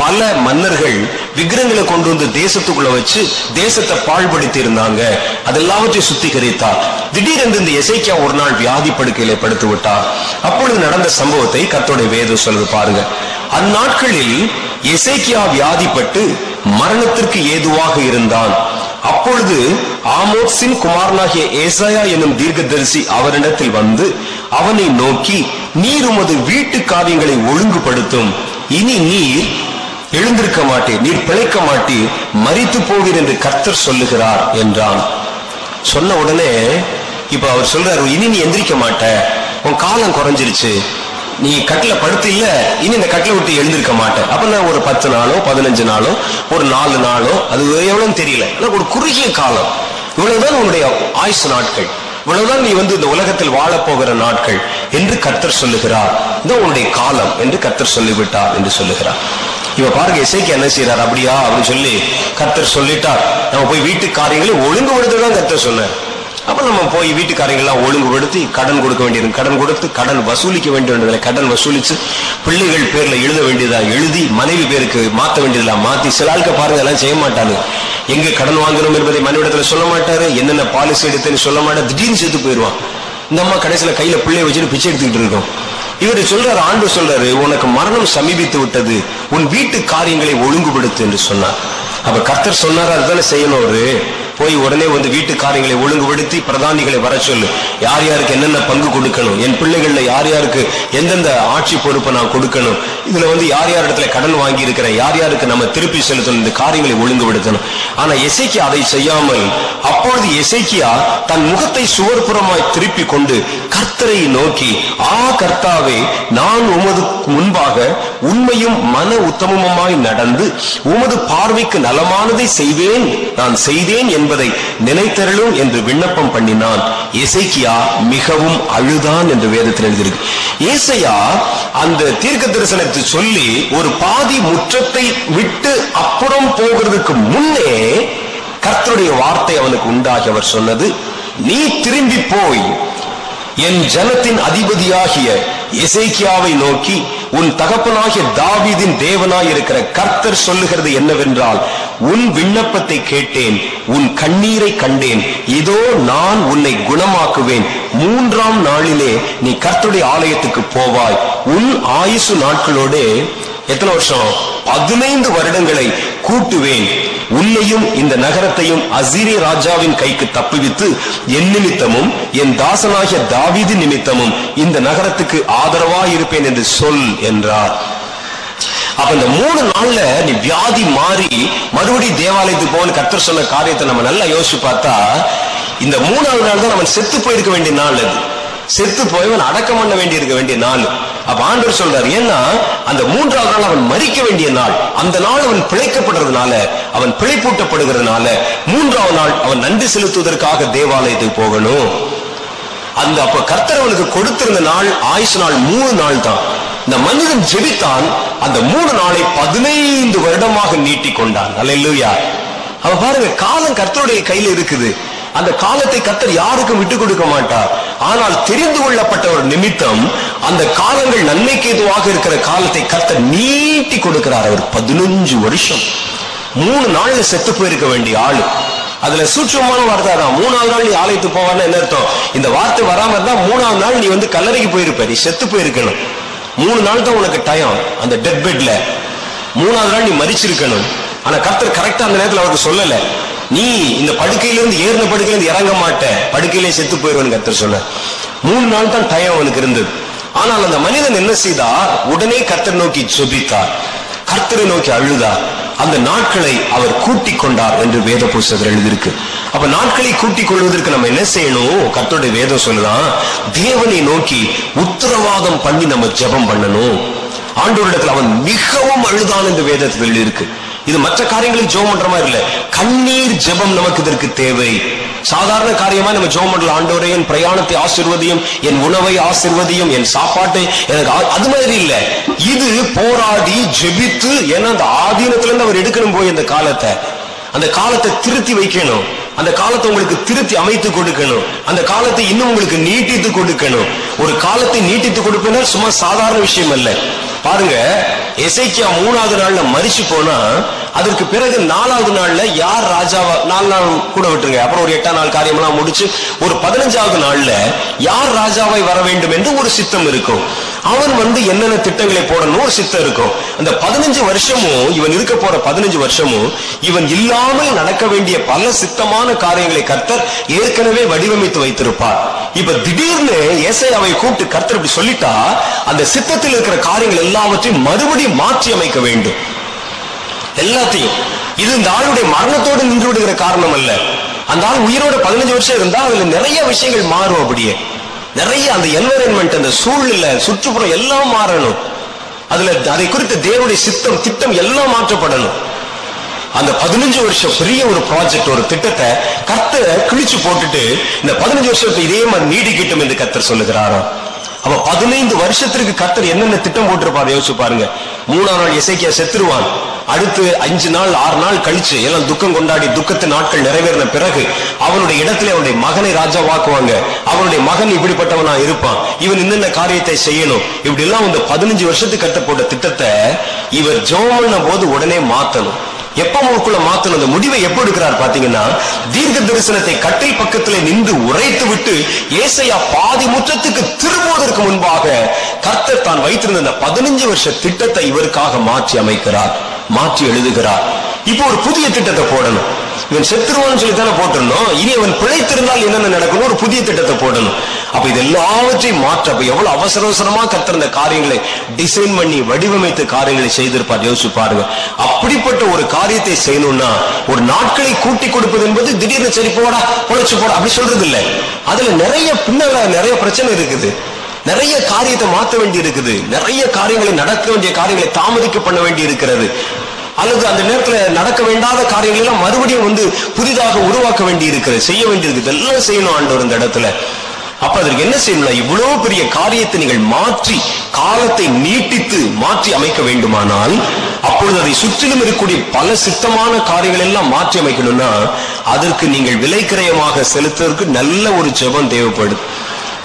பல மன்னர்கள் விக்கிரங்களை கொண்டு வந்து தேசத்துக்குள்ள வச்சு தேசத்தை பாழ்படுத்தி இருந்தாங்க. அதெல்லாவற்றையும் சுத்திகரித்தார். திடீரென்று இந்த எசேக்கியா ஒரு நாள் வியாதி படுக்கையிலே படுத்து விட்டார். அப்பொழுது நடந்த சம்பவத்தை கர்த்தருடைய வேதம் சொல்லுது பாருங்க. அந்நாட்களில் எசேக்கியா வியாதிப்பட்டு மரணத்திற்கு ஏதுவாக இருந்தான். அப்பொழுது ஆமோத்சின் குமாரனாகிய ஏசாயா என்னும் தீர்க்கதரிசி அவரிடத்தில் வந்து அவனை நோக்கி, நீர் உமது வீட்டு காரியங்களை ஒழுங்குபடுத்தும், இனி நீர் எழுந்திருக்க மாட்டீர், நீர் பிழைக்க மாட்டீர், மரித்து போவீர் என்று கர்த்தர் சொல்லுகிறார் என்றான். சொன்ன உடனே இப்ப அவர் சொல்றாரு, இனி நீ எந்திரிக்க மாட்ட, உன் காலம் குறைஞ்சிருச்சு, நீ கட்டில படுத்து இல்ல, இனி இந்த கட்டில விட்டு எழுந்திருக்க மாட்டேன். அப்ப நான் ஒரு பத்து நாளோ பதினஞ்சு நாளோ ஒரு நாலு நாளோ, அது எவ்வளவுன்னு தெரியல, ஒரு குறுகிய காலம், இவ்வளவுதான் உன்னுடைய ஆயுசு நாட்கள், இவ்வளவுதான் நீ வந்து இந்த உலகத்தில் வாழப்போகிற நாட்கள் என்று கர்த்தர் சொல்லுகிறார். இந்த உன்னுடைய காலம் என்று கர்த்தர் சொல்லிவிட்டார் என்று சொல்லுகிறார். இவ பாருங்க, எசேக்கியா என்ன செய்யறாரு, அப்படியா அப்படின்னு சொல்லி கர்த்தர் சொல்லிட்டார். நம்ம போய் வீட்டு காரியங்களை ஒழுங்குபடுத்ததான் கர்த்தர் சொன்னார். அப்ப நம்ம போய் வீட்டுக்காரங்கெல்லாம் ஒழுங்குபடுத்தி கடன் கொடுக்க வேண்டியது கடன் கொடுத்து, கடன் வசூலிக்க வேண்டிய கடன் வசூலிச்சு, பிள்ளைகள் பேர்ல எழுத வேண்டியதா எழுதி, மனைவி பேருக்கு மாற்ற வேண்டியதா மாத்தி. சில ஆளுக்கு பாருங்க எல்லாம் செய்ய மாட்டாங்க. எங்க கடன் வாங்கணும் என்பதை மனைவிடத்துல சொல்ல மாட்டாரு, என்னென்ன பாலிசி எடுத்துன்னு சொல்ல மாட்டாரு. திடீர்னு சேர்த்து போயிடுவான். இந்த அம்மா கடைசியில கையில பிள்ளைய வச்சுட்டு பிச்சை எடுத்துக்கிட்டு இருக்கோம். இவர் சொல்றாரு, ஆண்டு சொல்றாரு, உனக்கு மரணம் சமீபித்து விட்டது, உன் வீட்டு காரியங்களை ஒழுங்குபடுத்து என்று சொன்னார். அப்ப கர்த்தர் சொன்னாரு, அதுதானே செய்யணும். ஒரு போய் உடனே வந்து வீட்டு காரியங்களை ஒழுங்குபடுத்தி பிரதானிகளை வர சொல்லு, யார் யாருக்கு என்னென்ன பங்கு கொடுக்கணும், என் பிள்ளைகள்ல யார் யாருக்கு எந்தெந்த ஆட்சி பொறுப்பை நான் கொடுக்கணும், இதுல வந்து யார் யார் இடத்துல கடன் வாங்கி இருக்கிறேன், யார் யாருக்கு நம்ம திருப்பி செலுத்தணும், இந்த காரியங்களை ஒழுங்குபடுத்தணும். ஆனா எசேக்கியா அதை செய்யாமல், அப்பொழுது எசேக்கியா தன் முகத்தை சுவர்புறமாய் திருப்பி கொண்டு கர்த்தரை நோக்கி, ஆ கர்த்தாவே, நான் உமது முன்பாக உண்மையும் மன உத்தமமாய் நடந்து உமது பார்வைக்கு நலமானதை செய்வேன், நான் செய்தேன் என்பதை நினைத்தருளும் என்று விண்ணப்பம் பண்ணினான். எசேக்கியா மிகவும் அழுதான் என்று வேதத்தில் எழுதியிருக்கு. ஏசாயா அந்த தீர்க்க தரிசனத்தை சொல்லி ஒரு பாதி முற்றத்தை விட்டு அப்புறம் போகிறதுக்கு முன்னே கர்த்தருடைய வார்த்தை அவனுக்கு உண்டாகி அவர் சொன்னது, நீ திரும்பி போய் என் ஜனத்தின் அதிபதியாகிய எசேக்கியாவை நோக்கி, உன் தகப்பனாகிய தாவீதின் தேவனாயிருக்கிற கர்த்தர் சொல்லுகிறது என்னவென்றால், உன் விண்ணப்பத்தை கேட்டேன், உன் கண்ணீரை கண்டேன், இதோ நான் உன்னை குணமாக்குவேன். மூன்றாம் நாளிலே நீ கர்த்தருடைய ஆலயத்துக்கு போவாய். உன் ஆயுசு நாட்களோடு எத்தனை வருஷம்? பதினைந்து வருடங்களை கூட்டுவேன். உன்னையும் இந்த நகரத்தையும் அசீரிய ராஜாவின் கைக்கு தப்புவித்து என் நிமித்தமும் என் தாசனாகிய தாவீது நிமித்தமும் இந்த நகரத்துக்கு ஆதரவாய் இருப்பேன் என்று சொல் என்றார். அப்ப இந்த மூணு நாள்ல நீ வியாதி மாறி மறுபடியும் தேவாலயத்துக்கு போகணும்னு கர்த்தர் சொன்ன காரியத்தை நம்ம நல்லா யோசிச்சு பார்த்தா, இந்த மூணாவது நாள் தான் நம்ம செத்து போயிருக்க வேண்டிய நாள். அது செத்து போய் அவன் அடக்கம் பண்ண வேண்டி இருக்க வேண்டிய நாள். அப்ப ஆண்டவர் சொல்றாரு, ஏன்னா அந்த மூன்றாவது நாள் அவன் மறிக்க வேண்டிய நாள். அந்த நாள் அவன் பிழைக்கப்படுறதுனால, அவன் பிழைப்பூட்டப்படுகிறதுனால மூன்றாவது நாள் அவன் நன்றி செலுத்துவதற்காக தேவாலயத்துக்கு போகணும். அந்த அப்ப கர்த்தர் அவனுக்கு கொடுத்திருந்த நாள், ஆயுசு நாள் மூணு நாள் தான். இந்த மனிதன் ஜெபித்தான், அந்த மூணு நாளை பதினைந்து வருடமாக நீட்டி கொண்டான். அல்லேலூயா. அவ பாருங்க, காலம் கர்த்தருடைய கையில இருக்குது. அந்த காலத்தை கர்த்தர் யாருக்கும் விட்டுக் கொடுக்க மாட்டார். ஆனால் தெரிந்து கொள்ளப்பட்ட ஒரு நிமித்தம் அந்த காலங்கள் நன்மைக்கு ஏதுவாக இருக்கிற காலத்தை கர்த்தர் நீட்டி கொடுக்கிறார். அவர் பதினஞ்சு வருஷம் மூணு நாள்ல செத்து போயிருக்க வேண்டிய ஆளு. அதுல சூட்சமான வார்த்தை தான். மூணாவது நாள் நீ ஆலயத்துக்கு போவான்னு என்ன அர்த்தம்? இந்த வார்த்தை வராம இருந்தா மூணாவது நாள் நீ வந்து கல்லறைக்கு போயிருப்ப, நீ செத்து போயிருக்கணும். மூணு நாள் தான் உனக்கு டைம். அந்த டெட் பெட்ல மூணாவது நாள் நீ மரிச்சிருக்கணும். ஆனா கர்த்தர் கரெக்டா அந்த நேரத்தில் அவருக்கு சொல்லல, நீ இந்த படுக்கையிலிருந்து ஏறின படுக்கையிலிருந்து இறங்க மாட்ட, படுக்கையிலே செத்து போயிருவன்னு கர்த்தர் சொன்ன. மூணு நாள் தான் டைம் அவனுக்கு இருந்தது. ஆனால் அந்த மனிதன் என்ன செய்தா, உடனே கர்த்தர் நோக்கி ஜெபித்தார், கர்த்தரை நோக்கி அழுதார். அந்த நாட்களை அவர் கூட்டி கொண்டார் என்று வேத புஸ்தகத்தில் எழுதியிருக்கு. அப்ப நாட்களை கூட்டிக் கொள்வதற்கு நம்ம என்ன செய்யணும்? கர்த்தருடைய வேதம் சொல்லுதான், தேவனை நோக்கி உத்தரவாதம் பண்ணி நம்ம ஜெபம் பண்ணணும். ஆண்டவரிடத்துல அவன் மிகவும் அழுதான் என்று வேதத்தில் எழுதியிருக்கு. இது மற்ற காரியங்களுக்கு ஜெபம் பண்ற மாதிரி இல்ல, கண்ணீர் ஜெபம் நமக்கு இதற்கு தேவை. சாதாரண காரியமா நம்ம ஜெபம் பண்ற, ஆண்டவரே என் பிரயாணத்தை ஆசீர்வதியும், என் உணவை ஆசீர்வதியும், என் சாப்பாட்டை எனக்கு, அது மாதிரி இல்ல. இது போராடி ஜெபித்து, ஏன்னா அந்த ஆதீனத்துல இருந்து அவர் எடுக்கணும் போய் அந்த காலத்தை, அந்த காலத்தை திருத்தி வைக்கணும். அந்த காலத்தை உங்களுக்கு திருத்தி அமைத்து கொடுக்கணும். அந்த காலத்தை இன்னும் உங்களுக்கு நீட்டித்து கொடுக்கணும். ஒரு காலத்தை நீட்டித்து கொடுப்பேன்னா சும்மா சாதாரண விஷயம் அல்ல. பாருங்க, எசேக்கியா மூணாவது நாள்ல மரிச்சு போனா, அதற்கு பிறகு நாலாவது நாள்ல யார் ராஜாவா, நாலு நாள் கூட விட்டுருங்க, அப்புறம் ஒரு எட்டாம் நாள் காரியமெல்லாம் முடிச்சு ஒரு பதினஞ்சாவது நாள்ல யார் ராஜாவாய் வர வேண்டும் என்று ஒரு சித்தம் இருக்கும். அவன் வந்து என்னென்ன திட்டங்களை போடணும் ஒரு சித்தம் இருக்கும். அந்த பதினஞ்சு வருஷமும் இவன் இருக்க போற பதினஞ்சு வருஷமும் இவன் இல்லாமல் நடக்க வேண்டிய பல சித்தமான காரியங்களை கர்த்தர் ஏற்கனவே வடிவமைத்து வைத்திருப்பார். இப்ப திடீர்னு ஏசாயாவை கூப்பிட்டு கர்த்தர் இப்படி சொல்லிட்டா, அந்த சித்தத்தில் இருக்கிற காரியங்கள் எல்லாவற்றையும் மறுபடியும் மாற்றி அமைக்க வேண்டும். எல்லாத்தையும். இது இந்த ஆளுடைய மரணத்தோடு நின்று விடுகிற காரணம் அல்ல. அந்த ஆள் உயிரோட பதினஞ்சு வருஷம் இருந்தா அதுல நிறைய விஷயங்கள் மாறும். அப்படியே நிறைய அந்த என்வரன்மெண்ட், அந்த சூழ்நிலை, சுற்றுப்புறம் எல்லாம் மாறணும். அதுல அதை குறித்த தேவனுடைய சித்தம், திட்டம் எல்லாம் மாற்றப்படணும். அந்த பதினஞ்சு வருஷம் பெரிய ஒரு ப்ராஜெக்ட், ஒரு திட்டத்தை கர்த்தர் கிழிச்சு போட்டுட்டு இந்த பதினஞ்சு வருஷத்தை இதே மாதிரி நீடிக்கட்டும் என்று கர்த்தர் சொல்லுகிறாரா. அப்ப பதினைந்து வருஷத்திற்கு கர்த்தர் என்னென்ன திட்டம் போட்டிருப்பாரு யோசிச்சு பாருங்க. மூணாம் நாள் எசேக்கியா செத்துருவான். அடுத்து அஞ்சு நாள் ஆறு நாள் கழிச்சு எல்லாம் துக்கம் கொண்டாடி துக்கத்து நாட்கள் நிறைவேறின பிறகு அவனுடைய இடத்துல அவனுடைய மகனை ராஜாவாக்குவாங்க. அவனுடைய மகன் இப்படிப்பட்டவனா இருப்பான், இவன் இன்னென்ன காரியத்தை செய்யணும், இப்படி எல்லாம் இந்த பதினஞ்சு வருஷத்துக்கு கட்ட போட்ட திட்டத்தை இவர் ஜோமன்ன போது உடனே மாத்தணும். எப்ப உங்களுக்குள்ள மாத்தணும்? அந்த முடிவை எப்ப எடுக்கிறார் பாத்தீங்கன்னா, தீர்க்க தரிசனத்தை கட்டில் பக்கத்திலே நின்று உரைத்து விட்டு ஏசாயா பாதி முற்றத்துக்கு திரும்புவதற்கு முன்பாக கர்த்தர் தான் வைத்திருந்த அந்த பதினஞ்சு வருஷ திட்டத்தை இவருக்காக மாற்றி அமைக்கிறார், மாற்றி எழுதுகிறார். இப்போ ஒரு புதிய திட்டத்தை போடணும். இவன் செத்துருவான்னு சொல்லி தானே போட்டிருந்தோம், இனி அவன் பிழைத்திருந்தால் என்னென்ன நடக்கணும், ஒரு புதிய திட்டத்தை போடணும். அப்ப இது எல்லாவற்றையும் மாற்ற எவ்வளவு அவசர அவசரமா கர்த்தர் அந்த காரியங்களை டிசைன் பண்ணி வடிவமைத்து காரியங்களை செய்திருப்பார். யோசிச்சு பாருங்க. அப்படிப்பட்ட ஒரு காரியத்தை செய்யணும்னா ஒரு நாட்களை கூட்டி கொடுப்பது என்பது திடீர்னு சரி போடா பொழைச்சு போட அப்படி சொல்றது இல்லை. அதுல நிறைய பின்னால நிறைய பிரச்சனை இருக்குது, நிறைய காரியத்தை மாற்ற வேண்டி இருக்குது, நிறைய காரியங்களை நடக்க வேண்டிய காரியங்களை தாமதிக்க பண்ண வேண்டி இருக்கிறது. அல்லது அந்த நேரத்தில் நடக்க வேண்டாத காரியங்கள் எல்லாம் மறுபடியும் வந்து புதிதாக உருவாக்க வேண்டி இருக்கிறது, செய்ய வேண்டியிருக்குது, எல்லாம் செய்யணும் ஆண்டவர் இந்த இடத்துல. அப்ப அதற்கு என்ன செய்யணும்னா, இவ்வளவு பெரிய காரியத்தை நீங்கள் மாற்றி காலத்தை நீட்டித்து மாற்றி அமைக்க வேண்டுமானால், அப்பொழுது அதை சுற்றிலும் இருக்கக்கூடிய பல சித்தமான காரியங்கள் எல்லாம் மாற்றி அமைக்கணும்னா அதற்கு நீங்கள் விலைக்கிரயமாக செலுத்துவதற்கு நல்ல ஒரு ஜெபம் தேவைப்படுது.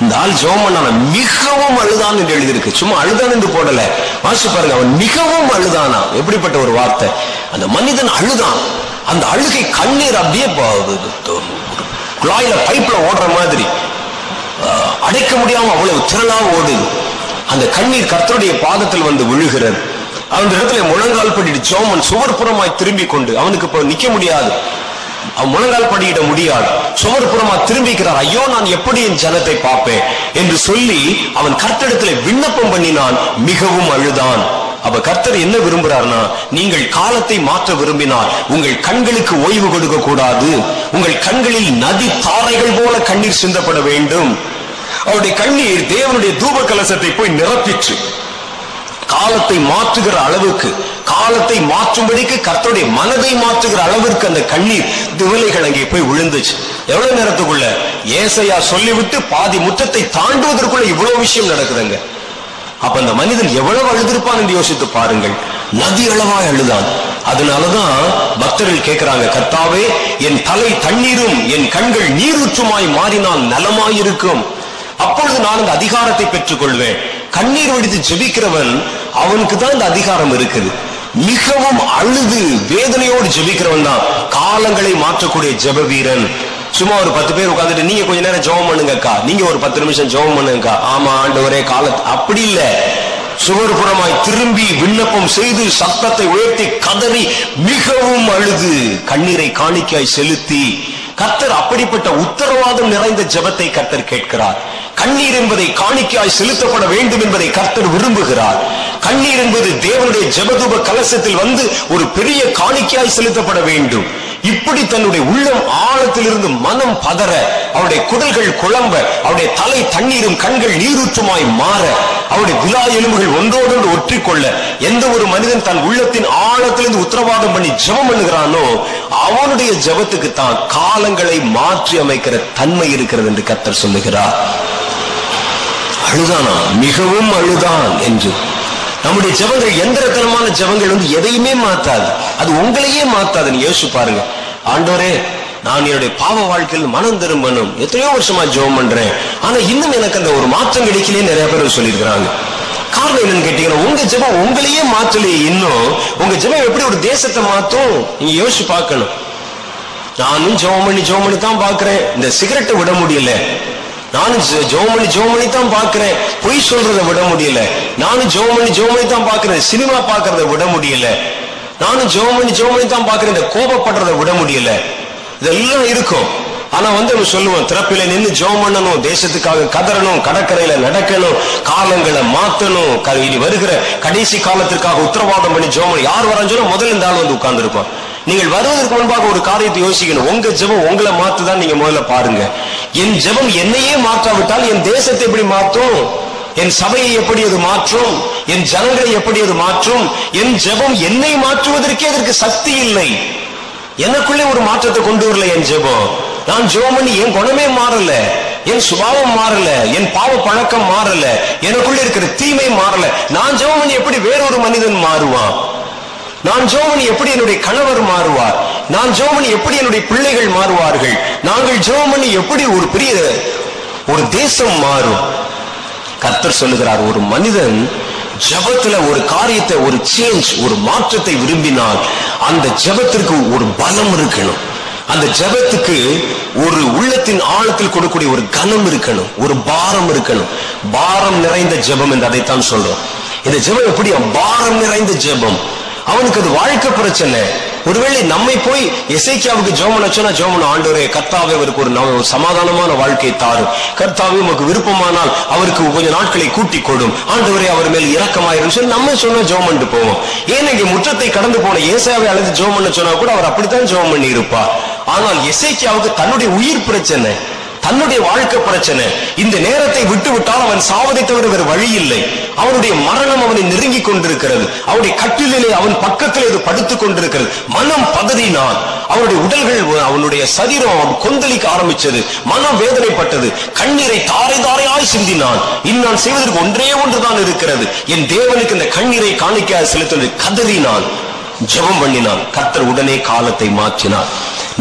இந்த ஆள் ஜோமனான மிகவும் அழுதான் என்று எழுதியிருக்கு. சும்மா அழுதான் என்று போடல, வாசி பாருங்க, அவன் மிகவும் அழுதானா. எப்படிப்பட்ட ஒரு வார்த்தை! அந்த மனிதன் அழுதான், அந்த அழுகை கண்ணீர் அப்படியே குழாயில பைப்ல ஓடுற மாதிரி அடைக்க முடியாம அவ்வளவு திரளாக ஓடுது. அந்த கண்ணீர் கர்த்தருடைய பாதத்தில் வந்து விழுகிறது. அவன் இடத்துல முழங்கால் படிட்டு ஜோமன் சுவர்புறமாய் திரும்பி கொண்டு, அவனுக்கு இப்ப நிக்க முடியாது, அவன் முழங்கால் படியிட முடியாது, சுவர்புறமா திரும்பிக்கிறார். ஐயோ, நான் எப்படி என் ஜனத்தை பார்ப்பேன் என்று சொல்லி அவன் கர்த்தரிடத்தில் விண்ணப்பம் பண்ணினான், மிகவும் அழுதான். அப்ப கர்த்தர் என்ன விரும்புறார்னா, நீங்கள் காலத்தை மாற்ற விரும்பினால் உங்கள் கண்களுக்கு ஓய்வு கொடுக்க கூடாது. உங்கள் கண்களில் நதி தாரைகள் போல கண்ணீர் சிந்தப்பட வேண்டும். அவருடைய கண்ணீர் தேவனுடைய தூப கலசத்தை போய் நிரப்பிற்று. காலத்தை மாற்றுகிற அளவுக்கு, காலத்தை மாற்றும்படிக்கு கர்த்தருடைய மனதை மாற்றுகிற அளவிற்கு அந்த கண்ணீர் திவலைகள் அங்கே போய் விழுந்துச்சு. எவ்வளவு நேரத்துக்குள்ள ஏசாயா சொல்லிவிட்டு பாதி முற்றத்தை தாண்டுவதற்குள்ள இவ்வளவு விஷயம் நடக்குதுங்க. அப்ப அந்த மனிதன் எவ்வளவு அழுதிருப்பான் என்று யோசித்து பாருங்கள். நதி அளவாய் அழுதான். அதனாலதான் பக்தர்கள் கேட்கிறாங்க, கர்த்தாவே, என் தலை தண்ணீரும் என் கண்கள் நீரூற்றுமாய் மாறினால் நலமாயிருக்கும், அப்பொழுது நான் இந்த அதிகாரத்தை பெற்றுக் கொள்வேன். கண்ணீர் வடித்து ஜெபிக்கிறவன், அவனுக்கு தான் இந்த அதிகாரம் இருக்குது. மிகவும் அழுது வேதனையோடு ஜெபிக்கிறவன் தான் காலங்களை மாற்றக்கூடிய ஜெப வீரன். சும்மா ஒரு பத்து பேர் உட்காந்துட்டு, நீங்க கொஞ்ச நேரம் ஜெபம் பண்ணுங்கக்கா, நீங்க ஒரு பத்து நிமிஷம் ஜெபம் பண்ணுங்கக்கா, ஆமா ஆண்டவரே காலத்து, அப்படி இல்ல. சுவர்புறமாய் திரும்பி விண்ணப்பம் செய்து சத்தத்தை உயர்த்தி கதறி மிகவும் அழுது கண்ணீரை காணிக்காய் செலுத்தி கர்த்தர் அப்படிப்பட்ட உத்தரவாதம் நிறைந்த ஜெபத்தை கர்த்தர் கேட்கிறார். கண்ணீர் என்பதை காணிக்கையாய் செலுத்தப்பட வேண்டும் என்பதை கர்த்தர் விரும்புகிறார். கண்ணீர் என்பது தேவனுடைய ஜெபதூப கலசத்தில் வந்து ஒரு பெரிய காணிக்கையாய் செலுத்தப்பட வேண்டும். இப்படி தன்னுடைய உள்ளம் ஆழத்திலிருந்து மனம் பதற, அவருடைய குடல்கள் குழம்ப, அவருடைய தலை தண்ணீரும் கண்கள் நீரூற்றுமாய் மாற, அவருடைய விலா எலும்புகள் ஒன்றோடு ஒற்றிக்கொள்ள, எந்த ஒரு மனிதன் தன் உள்ளத்தின் ஆழத்திலிருந்து உத்தரவாதம் பண்ணி ஜெபம் பண்ணுகிறானோ அவனுடைய ஜெபத்துக்கு தான் காலங்களை மாற்றி அமைக்கிற தன்மை இருக்கிறது என்று கர்த்தர் சொல்லுகிறார். அழுதானா, மிகவும் அழுதான் என்று. நம்முடைய ஜெபங்கள் எந்திரத்தனமான ஜெபங்கள் வந்து எதையுமே மாத்தாது, அது உங்களையே மாத்தாதுன்னு யோசிச்சு பாருங்க. ஆண்டவரே, நான் என்னுடைய பாவ வாழ்க்கையில் மனம் திரும்பணும், எத்தனையோ வருஷமா ஜெபம் பண்றேன், ஆனா இன்னும் எனக்கு அந்த ஒரு மாற்றம் கிடைக்கலன்னு நிறைய பேர் சொல்லியிருக்கிறாங்க. காரணம் என்னன்னு கேட்டீங்கன்னா, உங்க ஜெபம் உங்களையே மாற்றலையே. இன்னும் உங்க ஜெபம் எப்படி ஒரு தேசத்தை மாற்றும் நீங்க யோசிச்சு பார்க்கணும். நானும் ஜெபம் பண்ணி ஜெபம் பண்ணி தான் பாக்குறேன், இந்த சிகரெட்டை விட முடியல. நானும் ஜோமணி ஜோமணி தான் பாக்குறேன், பொய் சொல்றதை விட முடியல. நானும் ஜோமணி ஜோமணி தான் பாக்குறேன், சினிமா பாக்குறத விட முடியல. நானும் ஜோமணி ஜோமணி தான் பாக்குறேன், இந்த கோபப்படுறத விட முடியல. இதெல்லாம் இருக்கும். ஆனா வந்து நம்ம சொல்லுவோம், திறப்பில நின்று ஜோம் பண்ணணும், தேசத்துக்காக கதறணும், கடற்கரையில நடக்கணும், காலங்களை மாத்தணும், இனி வருகிற கடைசி காலத்திற்காக உத்தரவாதம் பண்ணி ஜோமணி. யார் வரான்னு சொன்னா முதல்ல இந்த ஆள் வந்து உட்கார்ந்து இருப்பான். நீங்கள் வருவதற்கு முன்பாக ஒரு காரியத்தை யோசிக்கணும். உங்க ஜெபம் உங்களை மாத்துதான் நீங்க முதல்ல பாருங்க. என் ஜெபம் என்னையே மாற்றாவிட்டால் என் தேசத்தை எப்படி மாற்றும்? என் சபையை எப்படி அது மாற்றும்? என் ஜனங்களை எப்படி அது மாற்றும்? என் ஜெபம் என்னை மாற்றுவதற்கே அதற்கு சக்தி இல்லை. எனக்குள்ளே ஒரு மாற்றத்தை கொண்டு வரல என் ஜெபம். நான் ஜெபம் பண்ணி என் குணமே மாறல, என் சுபாவம் மாறல, என் பாவ பழக்கம் மாறல, எனக்குள்ளே இருக்கிற தீமை மாறல. நான் ஜெபம் பண்ணி எப்படி வேறொரு மனிதன் மாறுவான்? நான் ஜோமணி எப்படி என்னுடைய கணவர் மாறுவார்? நான் ஜோமணி எப்படி என்னுடைய பிள்ளைகள் மாறுவார்கள்? நாங்கள் ஜோமணி எப்படி ஒரு பெரிய ஒரு தேசம் மாறும்? கர்த்தர் சொல்லுகிறார், ஒரு மனிதன் ஜபத்துல ஒரு காரியத்தை, ஒரு சேஞ்ச், ஒரு மாற்றத்தை விரும்பினால் அந்த ஜபத்திற்கு ஒரு பலம் இருக்கணும். அந்த ஜபத்துக்கு ஒரு உள்ளத்தின் ஆழத்தில் கொடுக்கக்கூடிய ஒரு கனம் இருக்கணும், ஒரு பாரம் இருக்கணும். பாரம் நிறைந்த ஜபம் என்று அதைத்தான் சொல்றோம். இந்த ஜபம் எப்படி பாரம் நிறைந்த ஜபம்? அவனுக்கு அது வாழ்க்கை பிரச்சனை. ஒருவேளை நம்மை போய் எசேக்கியாவுக்கு ஜெபம் வச்சோம்னா, ஜெபம் ஆண்டவரே கர்த்தாவே, அவருக்கு ஒரு சமாதானமான வாழ்க்கை தாரும், கர்த்தாவே உமக்கு விருப்பமானால் அவருக்கு கொஞ்ச நாட்களை கூட்டி கொடும், ஆண்டவரே அவர் மேல் இரக்கமாயிரும் சொல்லி நம்ம சொன்னா ஜெபம் பண்ணிட்டு போவோம். ஏன் இங்க முற்றத்தை கடந்து போன ஏசாயாவை அழைத்து ஜெபம் பண்ண சொன்னா கூட அவர் அப்படித்தான் ஜெபம் பண்ணி இருப்பார். ஆனால் எசேக்கியாவுக்கு தன்னுடைய உயிர் பிரச்சனை, தன்னுடைய வாழ்க்கை பிரச்சனை. இந்த நேரத்தை விட்டு விட்டால் அவன் சாவதை தவிர வேறு வழி இல்லை. அவனுடைய மரணம் அவனை நெருங்கி கொண்டிருக்கிறது. அவனுடைய கட்டிலே அவன் பக்கத்தில் இது படுத்துக் கொண்டிருக்கிறது. மனம் பதறினான். அவனுடைய உடல்கள், அவனுடைய சரீரம் அவன் கொந்தளிக்க ஆரம்பிச்சது. மனம் வேதனைப்பட்டது. கண்ணீரை தாரை தாரையாய் சிந்தினான். இந்நான் செய்வதற்கு ஒன்றே ஒன்றுதான் இருக்கிறது, என் தேவனுக்கு இந்த கண்ணீரை காணிக்கையாக செலுத்த கதறினான், ஜெபம் பண்ணினான். கர்த்தர் உடனே காலத்தை மாற்றினார்.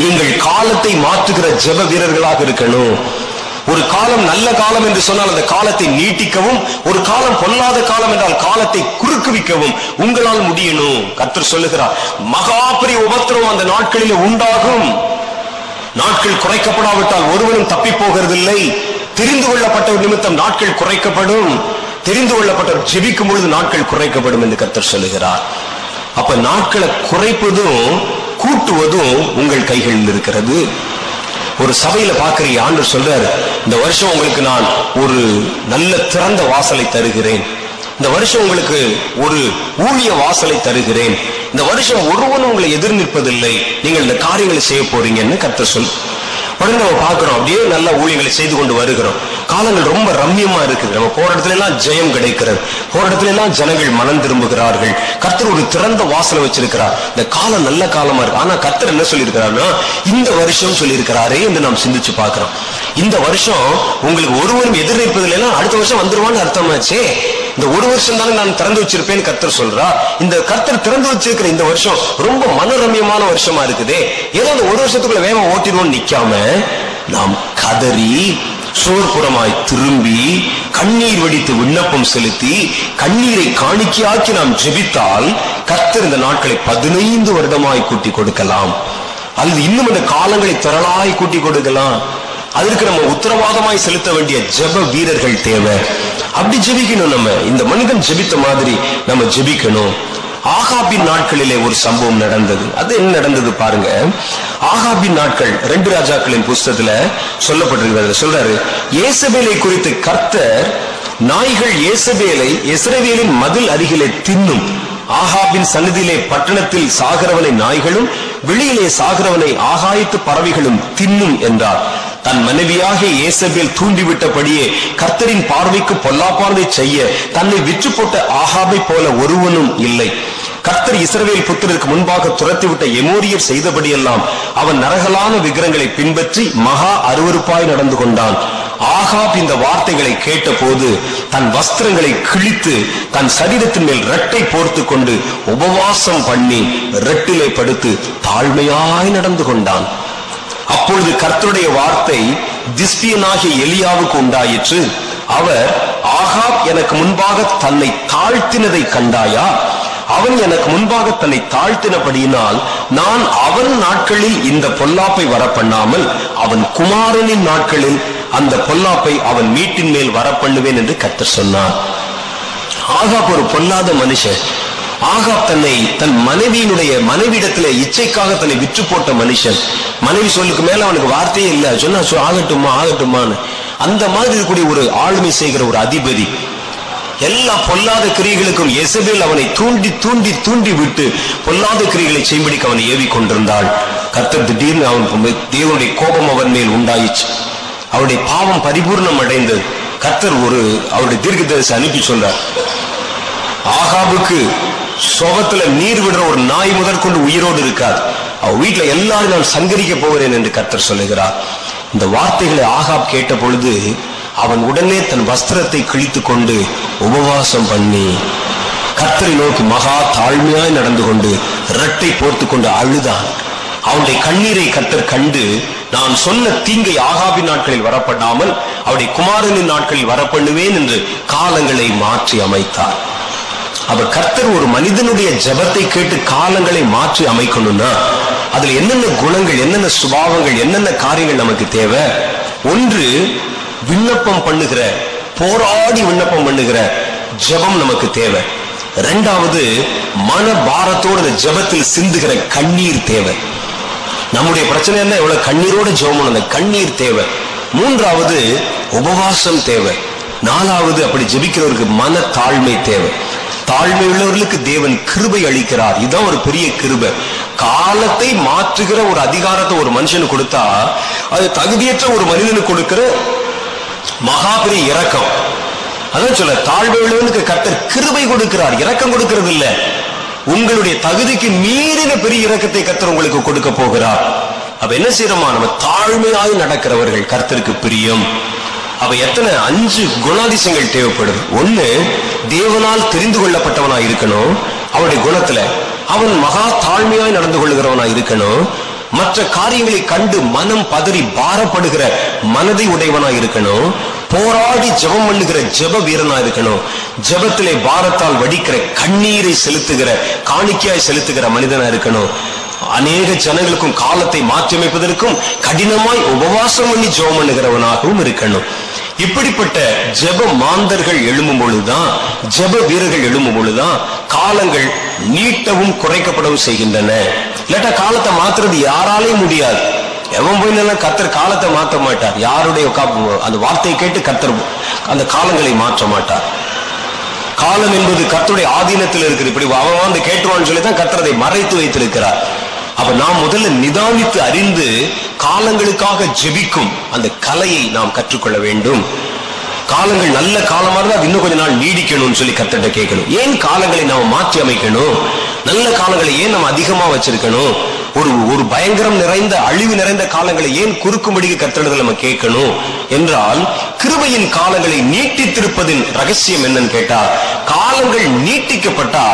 நீங்கள் காலத்தை மாற்றுகிற ஜெப வீரர்களாக இருக்கணும். ஒரு காலம் நல்ல காலம் என்று சொன்னால் அந்த காலத்தை நீட்டிக்கவும், ஒரு காலம் பொல்லாத காலம் என்றால் காலத்தை குறுக்குவிக்கவும் உங்களால் முடியணும். கர்த்தர் சொல்லுகிறார், மகா பெரிய உபத்திரவம் அந்த நாட்களிலே உண்டாகும். நாட்கள் குறைக்கப்படாவிட்டால் ஒருவனும் தப்பி போகிறதில்லை. தெரிந்து கொள்ளப்பட்ட நிமித்தம் நாட்கள் குறைக்கப்படும். தெரிந்து கொள்ளப்பட்டவர் ஜெபிக்கும் பொழுது நாட்கள் குறைக்கப்படும் என்று கர்த்தர் சொல்லுகிறார். அப்ப நாட்களை குறைப்பதும் கூட்டுவதும் உங்கள் கைகளில் இருக்கிறது. ஒரு சபையில பாக்குறீங்க, ஆண்டு சொல்றாரு, இந்த வருஷம் உங்களுக்கு நான் ஒரு நல்ல திறந்த வாசலை தருகிறேன், இந்த வருஷம் உங்களுக்கு ஒரு ஊழிய வாசலை தருகிறேன், இந்த வருஷம் ஒருவனும் உங்களை எதிர் நிற்பதில்லை, நீங்கள் இந்த காரியங்களை செய்ய போறீங்கன்னு கர்த்தர் சொல். உடனே நம்ம பார்க்கிறோம், அப்படியே நல்ல ஊழியங்களை செய்து கொண்டு வருகிறோம். காலங்கள் ரொம்ப ரம்யமா இருக்குது. நம்ம போற இடத்துல எல்லாம் ஜெயம் கிடைக்கிறது, போற இடத்துல எல்லாம் ஜனங்கள் மனம் திரும்புகிறார்கள். கர்த்தர் ஒரு திறந்த வாசலை வச்சிருக்கிறார். இந்த காலம் நல்ல காலமா இருக்கு. ஆனா கர்த்தர் என்ன சொல்லியிருக்கிறாருன்னா, இந்த வருஷம் சொல்லியிருக்கிறாரே என்று நாம் சிந்திச்சு பார்க்கிறோம். இந்த வருஷம் உங்களுக்கு ஒருவரும் எதிர்நிற்பதில்லைன்னா அடுத்த வருஷம் வந்துருவான்னு அர்த்தமாச்சே. இந்த ஒரு வருஷம் தானே நான் திறந்து வச்சிருப்பேன்னு கர்த்தர் சொல்றார். இந்த கர்த்தர் திறந்து வச்சிருக்கிற இந்த வருஷம் ரொம்ப மனோரம்யமான வருஷமா இருக்குதே, ஏதோ அந்த ஒரு வருஷத்துக்குள்ள வேகம் ஓட்டிடுவோம் நிக்காம, நாம் கதறி சோர்புறமாய் திரும்பி கண்ணீர் வடித்து விண்ணப்பம் செலுத்தி கண்ணீரை காணிக்கையாக்கி நாம் ஜெபித்தால் கர்த்தர் இந்த நாட்களை பதினைந்து வருடமாய் கூட்டி கொடுக்கலாம். அல்லது இன்னும் இந்த காலங்களை திரளாய் கூட்டி கொடுக்கலாம். அதற்கு நம்ம உத்தரவாதமாய் செலுத்த வேண்டிய ஜெப வீரர்கள் தேவை. அப்படி ஜெபிக்கணும். நம்ம இந்த மனிதன் ஜெபித்த மாதிரி நம்ம ஜெபிக்கணும். ஆகாபின் நாட்களிலே ஒரு சம்பவம் நடந்தது. அது என்ன நடந்தது பாருங்க. ஆகாபின் நாட்கள் ரெண்டு ராஜாக்களின் புஸ்தகத்துல சொல்லப்பட்டிருக்கிறது. சொல்றாரு, யேசபேலை குறித்து கர்த்தர், நாய்கள் யேசபேலை எஸ்ரவேலின் மதில் அருகிலே தின்னும், ஆகாபின் சன்னதியிலே பட்டணத்தில் சாகிறவனை நாய்களும் வெளியிலே சாகிறவனை ஆகாயத்து பறவைகளும் தின்னும் என்றார். தன் மனைவியாக ஏசபேல் தூண்டிவிட்டபடியே கர்த்தரின் பார்வைக்கு பொல்லாப்பானதை செய்ய தன்னை விற்று போட்ட ஆகாபை போல ஒருவனும் இல்லை. கர்த்தர் இஸ்ரவேல் புத்திரருக்கு முன்பாக துரத்திவிட்ட எமோரியர் செய்தபடியெல்லாம் அவன் நரகலான விக்கிரங்களை பின்பற்றி மகா அருவருப்பாய் நடந்து கொண்டான். ஆகாப் இந்த வார்த்தைகளை கேட்ட போது தன் வஸ்திரங்களை கிழித்து தன் சரீரத்தின் மேல் ரெட்டை போர்த்து கொண்டு உபவாசம் பண்ணி ரெட்டிலே படுத்து தாழ்மையாய் நடந்து கொண்டான். அப்பொழுது கர்த்தருடைய வார்த்தை திஸ்பியனாகிய எலியாவுக்கு உண்டாயிற்று. அவர், ஆகாப் எனக்கு முன்பாக தன்னை தாழ்த்தினதை கண்டாயா? அவன் எனக்கு முன்பாக தன்னை தாழ்த்தினபடியினால் நான் அவன் நாட்களில் இந்த பொல்லாப்பை வரப்பண்ணாமல் அவன் குமாரனின் நாட்களில் அந்த பொல்லாப்பை அவன் மீட்டின் மேல் வரப்பண்ணுவேன் என்று கர்த்தர் சொன்னார். ஆகாப் ஒரு பொல்லாத மனுஷன். ஆகாப் தன்னை தன் மனைவியினுடைய மனைவியிடத்துல இச்சைக்காக தன்னை விற்று போட்ட மனுஷன். மனைவி சொல்லுக்கு மேல அவனுக்கு வார்த்தையே இல்லை. சொன்னா ஆகட்டுமா ஆகட்டுமான்னு அந்த மாதிரி இருக்கக்கூடிய ஒரு ஆளுமை செய்கிற ஒரு அதிபதி. எல்லா பொல்லாத கிரியைகளுக்கும் எசபேல் அவனை தூண்டி தூண்டி தூண்டி விட்டு பொல்லாத கிரியைகளை செய்யும்படிக்கு அவனை ஏவி கொண்டிருந்தாள். கர்த்தர் திடீர்னு அவன் தேவனுடைய கோபம் அவன் மேல் உண்டாயிச்சு. அவருடைய பாவம் பரிபூர்ணம் அடைந்தது. கர்த்தர் ஒரு அவருடைய தீர்க்க தரிசி அனுப்பி சொல்றார், ஆகாபுக்கு சோகத்துல நீர் விடுற ஒரு நாய் முதற்கொண்டு உயிரோடு இருக்காது, அவ வீட்டுல எல்லாரும் நான் சங்கரிக்க போகிறேன் என்று கர்த்தர் சொல்லுகிறார். இந்த வார்த்தைகளை ஆகாப் கேட்ட பொழுது அவன் உடனே தன் வஸ்திரத்தை கிழித்து கொண்டு உபவாசம் பண்ணி கர்த்தரை நோக்கி மகா தாழ்மையாய் நடந்து கொண்டு இரட்டை போர்த்து கொண்டு அழுதான். அவனுடைய கண்ணீரை கர்த்தர் கண்டு, நான் சொன்ன தீங்கை ஆகாபின் நாட்களில் வரப்படாமல் அவருடைய குமாரனின் நாட்களில் வரப்பண்ணுவேன் என்று காலங்களை மாற்றி அமைத்தார். அப்ப கர்த்தர் ஒரு மனிதனுடைய ஜெபத்தை கேட்டு காலங்களை மாற்றி அமைக்கணும்னா அதுல என்னென்ன குணங்கள், என்னென்ன சுபாவங்கள், என்னென்ன காரியங்கள் நமக்கு தேவை? ஒன்று, விண்ணப்பம் பண்ணுகிற, போராடி விண்ணப்பம் பண்ணுகிற ஜெபம் நமக்கு தேவை. இரண்டாவது, மன பாரத்தோடு ஜெபத்தில் சிந்துகிற கண்ணீர் தேவை. நம்முடைய பிரச்சனை என்ன, எவ்வளவு கண்ணீரோட ஜெபம், அந்த கண்ணீர் தேவை. மூன்றாவது, உபவாசம் தேவை. நாலாவது, அப்படி ஜெபிக்கிறவருக்கு மன தாழ்மை தேவை. தாழ்மை உள்ளவர்களுக்கு தேவன் கிருபை அளிக்கிறார். இதுதான் ஒரு பெரிய கிருபை. காலத்தை மாற்றுகிற ஒரு அதிகாரத்தை ஒரு மனுஷனுக்கு கொடுத்தா அது தகுதியற்ற ஒரு மனிதனுக்கு கொடுக்கிற மகாபெரிய இரக்கம். அதான் சொல்ல, தாழ்மை உள்ளவனுக்கு கர்த்தர் கிருபை கொடுக்கிறார், இரக்கம் கொடுக்கிறது இல்ல. உங்களுடைய தகுதிக்கு மீறின பெரிய இரக்கத்தை கர்த்தர் உங்களுக்கு கொடுக்க போகிறார். அப்ப என்ன செய்யறோமா, நம்ம தாழ்மையாக நடக்கிறவர்கள் கர்த்தருக்கு பிரியம். அவ எத்தனை அஞ்சு குணாதிசங்கள் தேவைப்படும். ஒண்ணு, தேவனால் தெரிந்து கொள்ளப்பட்டவனாய் இருக்கணும். அவனுடைய குணத்துல அவன் மகா தாழ்மையாய் நடந்து கொள்கிறவனாய் இருக்கணும். மற்ற காரியங்களை கண்டு மனம் பதறி பாரப்படுகிற மனதை உடையவனாய் இருக்கணும். போராடி ஜெபம் பண்ணுகிற ஜெப வீரனாய் இருக்கணும். ஜெபத்திலே பாரத்தால் வடிக்கிற கண்ணீரை செலுத்துகிற காணிக்கையாய் செலுத்துகிற மனிதனா இருக்கணும். அநேக ஜனங்களுக்கும் காலத்தை மாற்றியமைப்பதற்கும் கடினமாய் உபவாசம் பண்ணி ஜெபம் பண்ணுகிறவனாகவும் இருக்கணும். இப்படிப்பட்ட ஜெப மாந்தர்கள் எழும்பும் பொழுதுதான், ஜெப வீரர்கள் எழும்பும் பொழுதுதான் காலங்கள் நீட்டவும் குறைக்கப்படவும் செய்கின்றன. இல்லாட்டா காலத்தை மாத்துறது யாராலே முடியாது. எவன் போய் கர்த்தர் காலத்தை மாற்ற மாட்டார். யாருடைய அந்த வார்த்தையை கேட்டு கர்த்தர் அந்த காலங்களை மாற்ற மாட்டார். காலம் என்பது கர்த்தருடைய ஆதீனத்தில் இருக்குது. இப்படி அவன் வந்து கேட்டுவான்னு சொல்லிதான் கர்த்தரை மறைத்து வைத்திருக்கிறார். அப்ப நாம் முதல்ல நிதானித்து அறிந்து காலங்களுக்காக ஜெபிக்கும் அந்த கலையை நாம் கற்றுக்கொள்ள வேண்டும். காலங்கள் நல்ல காலமா இருந்தால் இன்னும் கொஞ்ச நாள் நீடிக்கணும்னு சொல்லி கர்த்தர்ட்ட கேட்கணும். ஏன் காலங்களை நாம் மாற்றி அமைக்கணும்? நல்ல காலங்களை ஏன் நம்ம அதிகமா வச்சிருக்கணும்? ஒரு ஒரு பயங்கரம் நிறைந்த அழிவு நிறைந்த காலங்களை ஏன் குறுக்கும்படிக்கு கர்த்தரிடத்தில் நம்ம கேட்கணும் என்றால், கிருபையின் காலங்களை நீட்டித்திருப்பதின் ரகசியம் என்னன்னு கேட்டா, காலங்கள் நீட்டிக்கப்பட்டா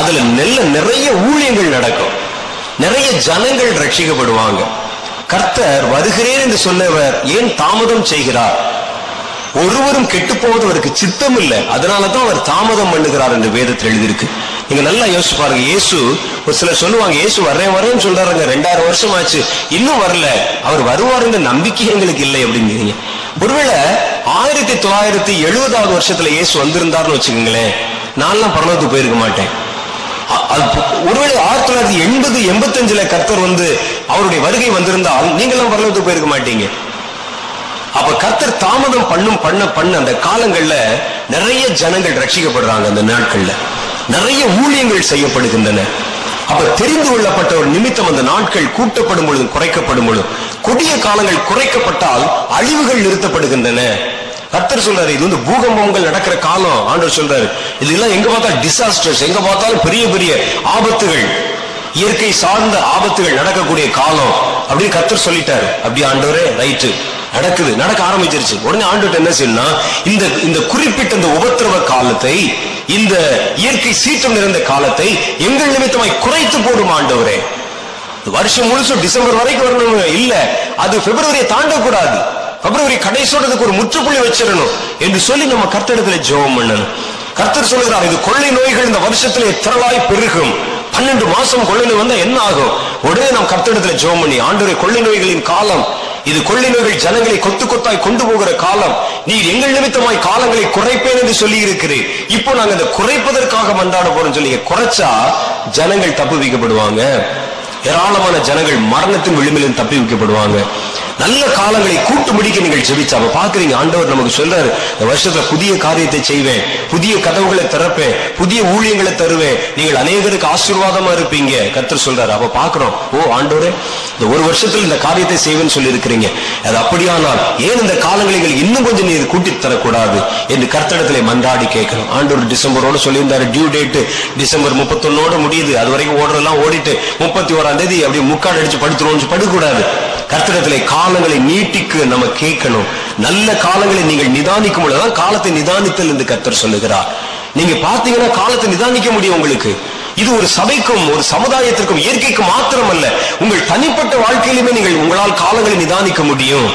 அதுல நல்ல நிறைய ஊழியங்கள் நடக்கும், நிறைய ஜனங்கள் ரட்சிக்கப்படுவாங்க. கர்த்தர் வருகிறேன் என்று சொன்னவர் ஏன் தாமதம் செய்கிறார்? ஒருவரும் கெட்டு போவது அவருக்கு சித்தம் இல்லை, அதனாலதான் அவர் தாமதம் பண்ணுகிறார் என்று வேதத்தில் எழுதியிருக்கு. நீங்க நல்லா யோசிச்சு பாருங்க. இயேசு ஒரு சிலர் சொல்லுவாங்க, இயேசு வரேன் வரேன்னு சொல்றாருங்க, ரெண்டாயிரம் வருஷம் ஆச்சு இன்னும் வரல, அவர் வருவாருங்கிற நம்பிக்கை எங்களுக்கு இல்லை அப்படிங்கிறீங்க. ஒருவேளை ஆயிரத்தி தொள்ளாயிரத்தி எழுபதாவது வருஷத்துல இயேசு வந்திருந்தாருன்னு வச்சுக்கோங்களேன், நான்லாம் பரலோகத்துக்கு போயிருக்க மாட்டேன். ஒருவேளை ஆயிரத்தி தொள்ளாயிரத்தி எண்பது எண்பத்தி அஞ்சுல கர்த்தர் வந்து அவருடைய வருகை வந்திருந்தால் நீங்களாம் பரலோகத்துக்கு போயிருக்க மாட்டீங்க. அப்ப கர்த்தர் தாமதம் பண்ணும் பண்ண பண்ண அந்த காலங்கள்ல நிறைய ஜனங்கள் ரட்சிக்கப்படுறாங்க, அந்த நாட்கள்ல நிறைய ஊழியங்கள் செய்யப்படுகின்றன. அப்ப தெரிந்து கொள்ளப்பட்ட ஒரு நிமித்தம் அந்த நாட்கள் கூட்டப்படும் பொழுதும் குறைக்கப்படும் பொழுதும் கொடிய காலங்கள் குறைக்கப்பட்டால் அழிவுகள் நிறுத்தப்படுகின்றன. கர்த்தர் சொல்றாரு, இது வந்து பூகம்பங்கள் நடக்கிற காலம். ஆண்டவர் சொல்றாரு, இதெல்லாம் எங்க பார்த்தா டிசாஸ்டர்ஸ், எங்க பார்த்தாலும் பெரிய பெரிய ஆபத்துகள், இயற்கை சார்ந்த ஆபத்துகள் நடக்கக்கூடிய காலம் அப்படின்னு கர்த்தர் சொல்லிட்டாரு. அப்படி ஆண்டவரே ரைட்டு நடக்குது, நடக்க ஆரம்பிச்சிருச்சு. உடனே ஆண்டு என்ன செய்யணும், இந்த இந்த குறிப்பிட்ட இந்த உபத்திரவ காலத்தை, இந்த இயற்கை சீற்றம் நிறைந்த காலத்தை எங்கள் நிமித்தமாய் குறைத்து போடும் ஆண்டவரே. வருஷம் முழுசும் டிசம்பர் வரைக்கும் வரணும் இல்ல, அது பிப்ரவரியை தாண்டக்கூடாது, பிப்ரவரி கடைசோட்டத்துக்கு ஒரு முற்றுப்புள்ளி வச்சிடணும் என்று சொல்லி நம்ம கர்த்தரிடத்துல ஜெபம் பண்ணணும். கர்த்தர் சொல்லுகிறார், இது கொள்ளை நோய்கள் இந்த வருஷத்துல திரளாய் பெருகும், பன்னெண்டு மாசம் கொள்ளை நோய் வந்தா என்ன ஆகும்? உடனே நம்ம கர்த்தரிடத்துல ஜெபம் பண்ணி, ஆண்டவரே கொள்ளை நோய்களின் காலம் இது, கொள்ளை நோய்கள் ஜனங்களை கொத்து கொத்தாய் கொண்டு போகிற காலம், நீர் எங்கள் நிமித்தமாய் காலங்களை குறைப்பேன் என்று சொல்லி இருக்கிறேன். இப்போ நாங்க அதை குறைப்பதற்காக மன்றாட போறோம் சொல்லி குறைச்சா ஜனங்கள் தப்பு வைக்கப்படுவாங்க, ஏராளமான ஜனங்கள் மரணத்தின் விளிம்பிலும் தப்பி வைக்கப்படுவாங்க. நல்ல காலங்களை கூட்டு முடிக்க நீங்கள் ஜெபிச்சா அப்ப பாக்குறீங்க, ஆண்டவர் நமக்கு சொல்றாரு, இந்த வருஷத்துல புதிய காரியத்தை செய்வேன், புதிய கதவுகளை திறப்பேன், புதிய ஊழியங்களை தருவேன், நீங்கள் அநேகருக்கு ஆசீர்வாதமா இருப்பீங்க கர்த்தர் சொல்றாரு. அப்ப பாக்குறோம், ஓ ஆண்டவரே இந்த ஒரு வருஷத்துல இந்த காரியத்தை செய்வேன்னு சொல்லி இருக்கிறீங்க, அது அப்படியானால் ஏன் இந்த காலங்களை இன்னும் கொஞ்சம் நீர் கூட்டி தரக்கூடாது என்று கர்த்தரிடத்திலே மன்றாடி கேட்கணும். ஆண்டவர் டிசம்பரோட சொல்லியிருந்தாரு, டியூ டேட்டு டிசம்பர் முப்பத்தொன்னோட முடியுது, அது வரைக்கும் ஓடுறதெல்லாம் ஓடிட்டு முப்பத்தி ஓராம் தேதி அப்படியே முக்காடு அடிச்சு படுத்துறோம்னு படுக்கூடாது. கர்த்தரிடத்திலே காலங்களை நீட்டிக்கு நம்ம கேட்கணும். நல்ல காலங்களை நீங்கள் நிதானிக்கும் பொழுதுதான் காலத்தை நிதானித்தல் என்று கர்த்தர் சொல்லுகிறார். நீங்க பாத்தீங்கன்னா காலத்தை நிதானிக்க முடியும் உங்களுக்கு. இது ஒரு சபைக்கும் ஒரு சமுதாயத்திற்கும் இயற்கைக்கு மாத்திரம் அல்ல, உங்கள் தனிப்பட்ட வாழ்க்கையிலுமே நீங்கள் உங்களால் காலங்களை நிதானிக்க முடியும்.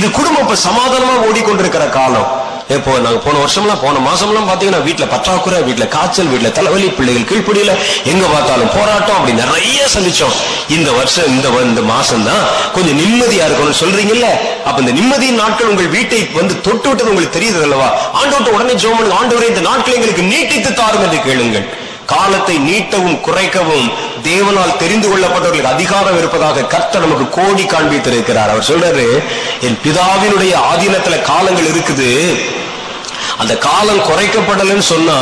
இது குடும்பம் சமாதானமா ஓடிக்கொண்டிருக்கிற காலம். இப்போ நாங்க போன வருஷம்லாம் போன மாசம்லாம் பாத்தீங்கன்னா வீட்டுல பற்றாக்குறை, வீட்டுல காய்ச்சல், வீட்டுல தலைவலி, பிள்ளைகள் கீழ்ப்படியில, எங்க பார்த்தாலும் போராட்டம், அப்படி நிறைய சந்திச்சோம். இந்த வருஷம் இந்த இந்த மாசம் தான் கொஞ்சம் நிம்மதியா இருக்கணும்னு சொல்றீங்கல்ல, அப்ப இந்த நிம்மதியின் நாட்கள் உங்கள் வீட்டை வந்து தொட்டு விட்டது உங்களுக்கு தெரியுது அல்லவா? ஆண்டவர்ட்ட உடனே ஜெபம் பண்ணுங்க, ஆண்டவரே இந்த நாட்களை எங்களுக்கு நீட்டித்து தாரும் என்று கேளுங்கள். காலத்தை நீட்டவும் குறைக்கவும் தேவனால் தெரிந்து கொள்ளப்பட்டவர்களுக்கு அதிகாரம் இருப்பதாக கர்த்தர் நமக்கு கோடி காண்பித்திருக்கிறார். அவர் சொல்றாரு, என் பிதாவினுடைய ஆதீனத்துல காலங்கள் இருக்குது, அந்த காலம் குறைக்கப்படலன்னு சொன்னா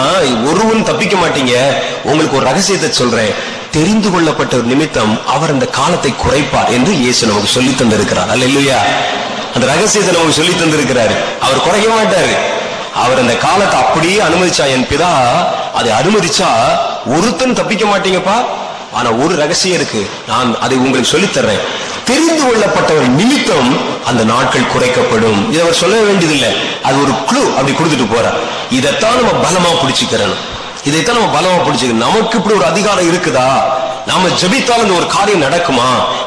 ஒருவன் தப்பிக்க மாட்டீங்க. உங்களுக்கு ஒரு ரகசியத்தை சொல்றேன், தெரிந்து கொள்ளப்பட்ட நிமித்தம் அவர் அந்த காலத்தை குறைப்பார் என்று இயேசு நமக்கு சொல்லி தந்திருக்கிறார். அல்லேலூயா. அந்த ரகசியத்தை நமக்கு சொல்லி தந்திருக்கிறாரு. அவர் குறைக்க மாட்டாரு, அவர் அந்த காலத்தை அப்படியே அனுமதிச்சா, என் பிதா அதை அனுமதிச்சா ஒருத்தன் தப்பிக்க மாட்டீங்கப்பா. ஆனா ஒரு ரகசியம் இருக்கு, நான் அதை உங்களுக்கு சொல்லித்தர்றேன். தெரிந்து கொள்ளப்பட்டவர் நிமித்தம் அந்த நாட்கள் குறைக்கப்படும். இதை அவர் சொல்ல வேண்டியதில்லை, அது ஒரு க்ளூ அப்படி கொடுத்துட்டு போறார். இதைத்தான் நம்ம பலமா பிடிச்சிக்கிறோம். இதைத்தான் நம்ம பலமா புரிஞ்சுக்கணும். நமக்கு இப்படி ஒரு அதிகாரம் இருக்குதா? நாம ஜபித்தால் இந்த ஒரு காரியம் நடக்குமா?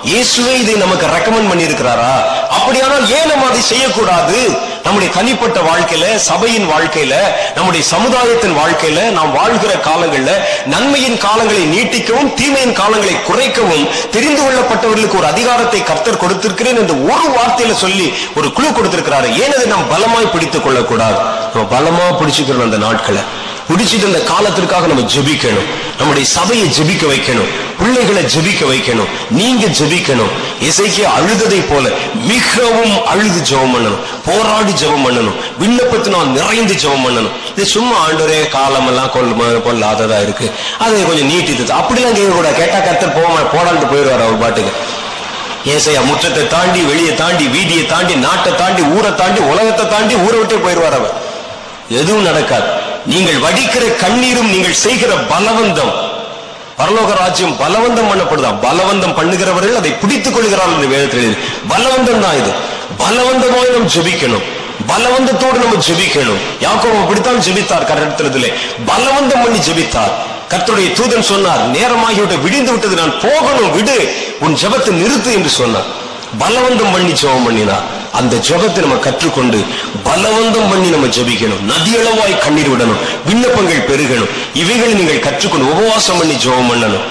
இயேசுவே இதை நமக்கு ரெக்கமெண்ட் பண்ணி இருக்கிறாரா? அப்படியானால் ஏன் நம்ம அதை செய்யக்கூடாது? நம்முடைய தனிப்பட்ட வாழ்க்கையில, சபையின் வாழ்க்கையில, நம்முடைய சமுதாயத்தின் வாழ்க்கையில, நாம் வாழ்கிற காலங்கள்ல நன்மையின் காலங்களை நீட்டிக்கவும் தீமையின் காலங்களை குறைக்கவும் தெரிந்து கொள்ளப்பட்டவர்களுக்கு ஒரு அதிகாரத்தை கர்த்தர் கொடுத்திருக்கிறேன் என்று ஒரு வார்த்தையில சொல்லி ஒரு குழு கொடுத்திருக்கிறாரு. ஏன் அதை நாம் பலமாய் பிடித்துக் கொள்ளக்கூடாது? நம்ம பலமா பிடிச்சுக்கிறோம். அந்த நாட்களை பிடிச்சிட்டு இந்த காலத்திற்காக நம்ம ஜெபிக்கணும். நம்முடைய சபையை ஜெபிக்க வைக்கணும், பிள்ளைகளை ஜெபிக்க வைக்கணும், நீங்க ஜெபிக்கணும். இசைக்கு அழுததை போல மிகவும் அழுது ஜெபம் பண்ணணும், போராடி ஜெபம் பண்ணணும், விண்ணப்பத்தை நான் நிறைந்து ஜெபம் பண்ணணும். இது சும்மா ஆண்டவரே காலமெல்லாம் கொள்ள கொள்ளாததா இருக்கு, அதை கொஞ்சம் நீட்டித்து அப்படிலாம் கேட்க கூட. கேட்டா கர்த்தர் போக போடாண்டு போயிடுவார் அவர் பாட்டுக்கு. ஏசையா முற்றத்தை தாண்டி, வெளியை தாண்டி, வீதியை தாண்டி, நாட்டை தாண்டி, ஊரை தாண்டி, உலகத்தை தாண்டி, ஊரை விட்டே போயிடுவார் அவர். எதுவும் நடக்காது. நீங்கள் வடிக்கிற கண்ணீரும் நீங்கள் செய்கிற பலவந்தம், பரலோக ராஜ்யம் பலவந்தம் பண்ணப்படுதா? பலவந்தம் பண்ணுகிறவர்கள் அதை பிடித்துக் கொள்கிறார்கள் என்று வேதத்தில். பலவந்தம் தான் இது. பலவந்தமாய் நாம் ஜெபிக்கணும், பலவந்தத்தோடு நம்ம ஜெபிக்கணும். யாக்கோபு அப்படித்தான் ஜெபித்தார். கரெக்டத்திலே பலவந்தம் பண்ணி ஜெபித்தார். கர்த்தருடைய தூதன் சொன்னார், நேரமாகிவிட்ட விடிந்து விட்டது, நான் போகணும், விடு, உன் ஜெபத்தை நிறுத்து என்று சொன்னார். பலவந்தம் பண்ணி ஜெபம் பண்ணினார். அந்த ஜெபத்தை நம்ம கற்றுக்கொண்டு பலவந்தம் பண்ணி நம்ம ஜெபிக்கணும். நதியளவாய் கண்ணீர் விடணும், விண்ணப்பங்கள் பெருகணும். இவைகளை நீங்கள் கற்றுக்கொண்டு உபவாசம் பண்ணி ஜெபம் பண்ணணும்.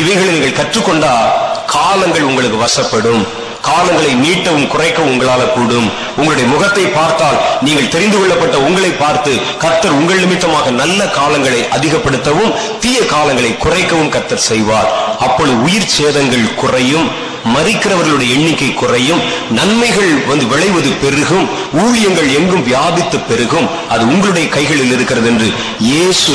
இவைகளை நீங்கள் கற்றுக்கொண்டா காலங்கள் உங்களுக்கு வசப்படும். காலங்களை நீட்டவும் குறைக்கவும் உங்களால கூடும். உங்களுடைய முகத்தை பார்த்தால் நீங்கள் தெரிந்து கொள்ளப்பட்ட உங்களை பார்த்து கர்த்தர் உங்கள் நிமித்தமாக நல்ல காலங்களை அதிகப்படுத்தவும் தீய காலங்களை குறைக்கவும் கர்த்தர் செய்வார். அப்பொழுது உயிர் சேதங்கள் குறையும், மறிக்கிறவர்களுடைய எண்ணிக்கை குறையும், நன்மைகள் வந்து விளைவது பெருகும், ஊழியங்கள் எங்கும் வியாபித்து பெருகும். அது உங்களுடைய கைகளில் இருக்கிறது என்று இயேசு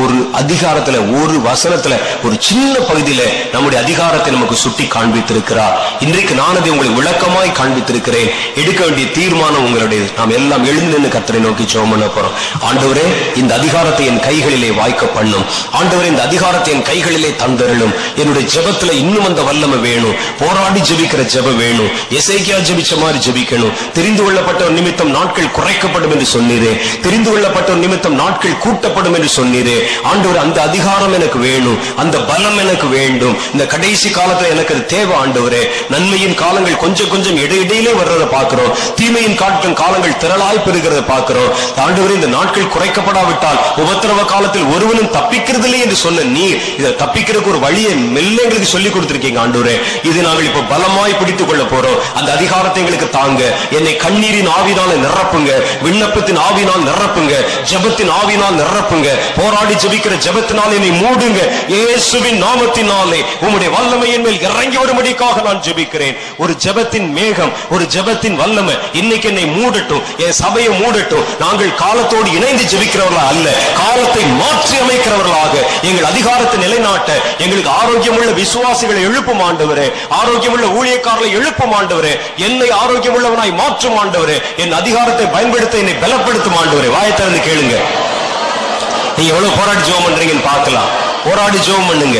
ஒரு அதிகாரத்துல, ஒரு வசனத்துல, ஒரு சின்ன பகுதியில நம்முடைய அதிகாரத்தை நமக்கு சுட்டி காண்பித்திருக்கிறார். இன்றைக்கு நான் அதை உங்களுக்கு விளக்கமாய் காண்பித்திருக்கிறேன். எடுக்க வேண்டிய தீர்மானம் உங்களுடைய. நாம் எல்லாம் எழுந்து கர்த்தரை நோக்கி ஜெபம் பண்ண போறோம். ஆண்டவரே, இந்த அதிகாரத்தை என் கைகளிலே வாய்க்க பண்ணும். ஆண்டவரே, இந்த அதிகாரத்தை என் கைகளிலே தந்தருளும். என்னுடைய ஜெபத்துல இன்னும் அந்த வல்லமை வேணும். போராடி ஜெபிக்கிற ஜெபம் வேணும். எசேக்கியா ஜெபிச்ச மாதிரி ஜெபிக்கணும். தெரிந்து கொள்ளப்பட்ட நிமித்தம் நாட்கள் குறைக்கப்படும் என்று சொன்னீரே, தெரிந்து கொள்ளப்பட்ட நிமித்தம் நாட்கள் கூட்டப்படும் என்று சொன்னீரே. ஆண்டவர், அந்த அதிகாரம் எனக்கு வேணும், அந்த பலம் எனக்கு வேண்டும். இந்த கடைசி காலத்துல எனக்கு அது தேவை. ஆண்டவரே, நன்மையின் காலங்கள் கொஞ்சம் கொஞ்சம் இடையிடையிலே வர்றதை பார்க்கிறோம், தீமையின் காட்டும் காலங்கள் திரளாய் பெறுகிறத பார்க்கிறோம். ஆண்டவரே, இந்த நாட்கள் குறைக்கப்படாவிட்டால் உபத்திரவ காலத்தில் ஒருவனும் தப்பிக்கிறதில்லை என்று சொன்ன நீர் இதை தப்பிக்கிறதுக்கு ஒரு வழியை மெல்ல எங்களுக்கு சொல்லிக் கொடுத்திருக்கீங்க. ஆண்டவரே, இதை நாங்கள் இப்ப பலமாய் பிடித்துக் கொள்ள போறோம். அந்த அதிகாரத்தை எங்களுக்கு தாங்க. என்னை கண்ணீரின் ஆவினால நிரப்புங்க, விண்ணப்பத்தின் ஆவினால் நிரப்புங்க, ஜெபத்தின் ஆவினால் நிரப்புங்க, போராடி ஜெபிக்கிற ஜெபத்தினால் என்னை மூடுங்க. இயேசுவின் நாமத்தினாலே உம்முடைய வல்லமையின் மேல் இறங்கி வரும்படிக்காக நான் ஜெபிக்கிறேன். ஒரு ஜெபத்தின் மேகம், ஒரு ஜெபத்தின் வல்லமை இன்னைக்கு என்னை மூடட்டும், என் சபையை மூடட்டும். நாங்கள் காலத்தோடு இணைந்து ஜெபிக்கிறவர்களா அல்ல, காலத்தை மாற்றி அமைக்கிறவர்களாக எங்கள் அதிகாரத்தை நிலைநாட்ட எங்களுக்கு ஆரோக்கியமுள்ள விசுவாசிகளை எழுப்பும் ஆண்டவரே. ஆரோக்கியமுள்ள ஊழியக்காரர்களை எழுப்பும் ஆண்டவரே. என்னை ஆரோக்கியம் உள்ளவனாய் மாற்றும் ஆண்டவரே. என் அதிகாரத்தை பயன்படுத்த என்னை பலப்படுத்தும் ஆண்டவரே. வாயத்திறந்து கேளுங்க. நீங்க எவ்வளவு போராடி ஜெபம் பண்றீங்கன்னு பார்க்கலாம். போராடி ஜெபம் பண்ணுங்க.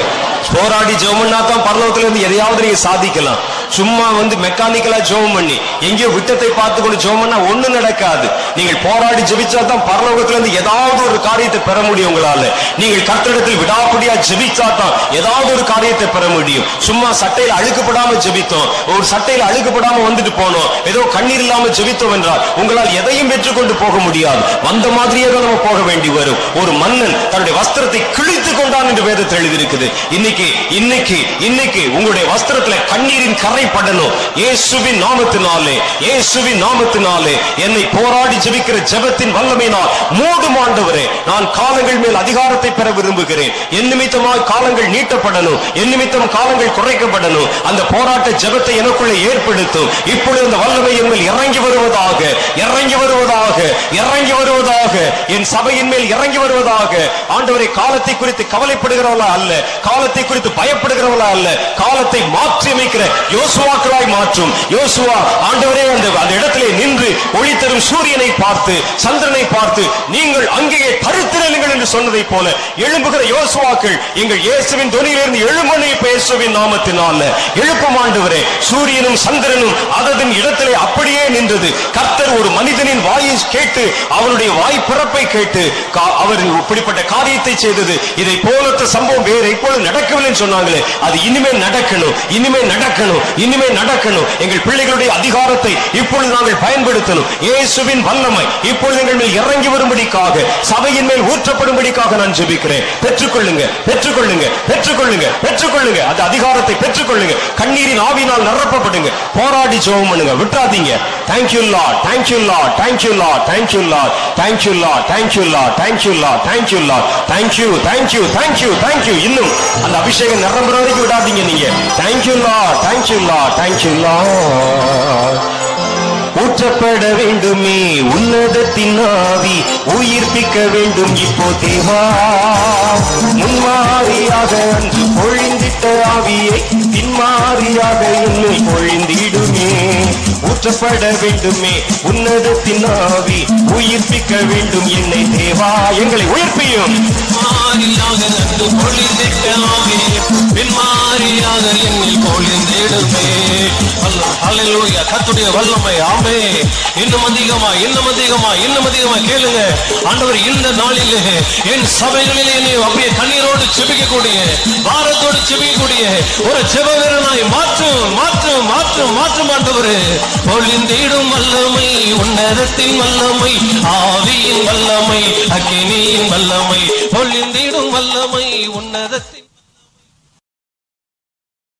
போராடி ஜெபம் பண்ணா தான் பரலோகத்துல இருந்து எதையாவது நீங்க சாதிக்கலாம். சும்மா வந்து மெக்கானிக்கலா ஜெபம் பண்ணி எங்கேயோ விட்டத்தை பார்த்து கொண்டு ஜெபம் பண்ணா ஒண்ணு நடக்காது. நீங்கள் போராடி ஜெபிச்சா தான் பரலோகத்துல இருந்து ஏதாவது ஒரு காரியத்தை பெற முடியும் உங்களால. நீங்கள் கர்த்தரிடத்தில் விடாப்படியா ஜெபிச்சா தான் ஏதாவது ஒரு காரியத்தை பெற முடியும். சும்மா சட்டையில் அழுக்கப்படாம ஜெபித்தோம், ஒரு சட்டையில் அழுக்கப்படாம வந்துட்டு போனோம், ஏதோ கண்ணீர் இல்லாம ஜெபித்தோம் என்றால் உங்களால் எதையும் பெற்றுக்கொண்டு போக முடியாது. வந்த மாதிரியே தான் நம்ம போக வேண்டி வரும். ஒரு மன்னன் தன்னுடைய வஸ்திரத்தை கிழித்து கொண்டான் என்று வேதத்தில் எழுதியிருக்குது. இன்னைக்கு இன்னைக்கு இன்னைக்கு உங்களுடைய வஸ்திரத்துல கண்ணீரின் படணும். இயேசுவின் நாமத்தினாலே, இயேசுவின் நாமத்தினாலே என்னை போராடி ஜெபிக்கிற ஜெபத்தின் வல்லமையினால் மூடும் ஆண்டவரே. நான் காலங்கள் மேல் அதிகாரத்தை பெற விரும்புகிறேன். என் நிமித்தமாய் காலங்கள் நீட்டப்படணும், என் நிமித்தம் காலங்கள் குறைக்கப்படணும். அந்த போராட்ட ஜெபத்தை எனக்குள்ளே ஏற்படுத்தும். இப்பொழுது அந்த வல்லமை என் மேல் இறங்கி வருவதாக, இறங்கி வருவதாக, இறங்கி வருவதாக, என் சபையின் மேல் இறங்கி வருவதாக. ஆண்டவரே, காலத்தை குறித்து கவலைப்படுகிறவளா அல்ல, காலத்தை குறித்து பயப்படுகிறவளா அல்ல, காலத்தை மாற்றி அமைக்கிற யோசுவாக்களாய் மாற்றும். யோசுவா, ஆண்டவரே, அந்த இடத்திலே நின்று ஒளி தரும் சூரியனை பார்த்து, சந்திரனை பார்த்து நீங்கள் அங்கேயே தரித்திரலுங்கள் என்று சொன்னதை போல எழும்புகிற யோசுவாக்கள் எங்கள் இயேசுவின் தொனியிலிருந்து எழும்பனை பேசுவின் நாமத்தினால எழுப்பும் ஆண்டவரே. சூரியனும் சந்திரனும் அதன் இடத்திலே அப்படியே நின்றது. கர்த்தர் ஒரு மனிதனின் வாயை கேட்டு அவனுடைய வாய் பிறப்பை கேட்டு அவர் இப்படிப்பட்ட காரியத்தை செய்தது. இதை போலத்த சம்பவம் வேற இப்பொழுது நடக்கவில்லை சொன்னாங்களே, அது இனிமேல் நடக்கணும், இனிமேல் நடக்கணும், இனிமேல் நடக்கணும். எங்கள் பிள்ளைகளுடைய அதிகாரத்தை இப்பொழுது நாங்கள் பயன்படுத்தணும். இயேசுவின் வல்லமை இப்பொழுது எங்கள் மேல் இறங்கி வரும்படிக்காக, சபையின் மேல் ஊற்றப்படும்படிக்காக நான் ஜெபிக்கிறேன். பெற்றுக்கொள்ளுங்க, பெற்றுக்கொள்ளுங்க, பெற்றுக்கொள்ளுங்க, பெற்றுக்கொள்ளுங்க. அந்த அதிகாரத்தை பெற்றுக்கொள்ளுங்க. கண்ணீரின் ஆவினால் நிரப்பப்படுங்க. போராடி ஜெபம் பண்ணுங்க, விட்டாதீங்க. Thank you Lord, thank you Lord, thank you Lord, thank you Lord, thank you Lord, thank you Lord, thank you Lord, thank you Lord, thank you, thank you, thank you, thank you. இன்னும் அந்த அபிஷேகம் நிரம்புற வரைக்கும் விடாதீங்க நீங்க. Thank you Lord, thank you Lord, thank you Lord. ஊற்றப்பட வேண்டுமே உன்னதத்தின் ஆவி, உயிர்ப்பிக்க வேண்டும் இப்போ தேவா. முன்மாரியாக அன்று பொழிந்திட்ட ஆவியை பின்மாரியாக என்னை பொழிந்திடுமே. ஊற்றப்பட வேண்டுமே உன்னதத்தின் ஆவி, உயிர்ப்பிக்க வேண்டும் என்னை தேவா. எங்களை உயிர்ப்பியும் பின்மாரியாக என்னை பொழிந்திடுமே. அல்லேலூயா. கர்த்தருடைய வல்லமை. இன்னும் அதிகமா, இன்னும் அதிகமா, இன்னும் அதிகமா கேளுங்க. ஆண்டவர் இந்த நாளிலே என் சபைகளிலே அப்படியே கண்ணீரோடு செபிக்கக்கூடிய, பாரத்தோடு செபிக்கக்கூடிய ஒரு செபவீரனாய் மாற்றும், மாற்றும், மாற்றும், மாற்றும் ஆண்டவர். பொழிந்திடும் வல்லமை, உன்னதத்தின் வல்லமை, ஆவியின் வல்லமை, அக்கினியின் வல்லமை, பொழிந்திடும் வல்லமை, உன்னதத்தின்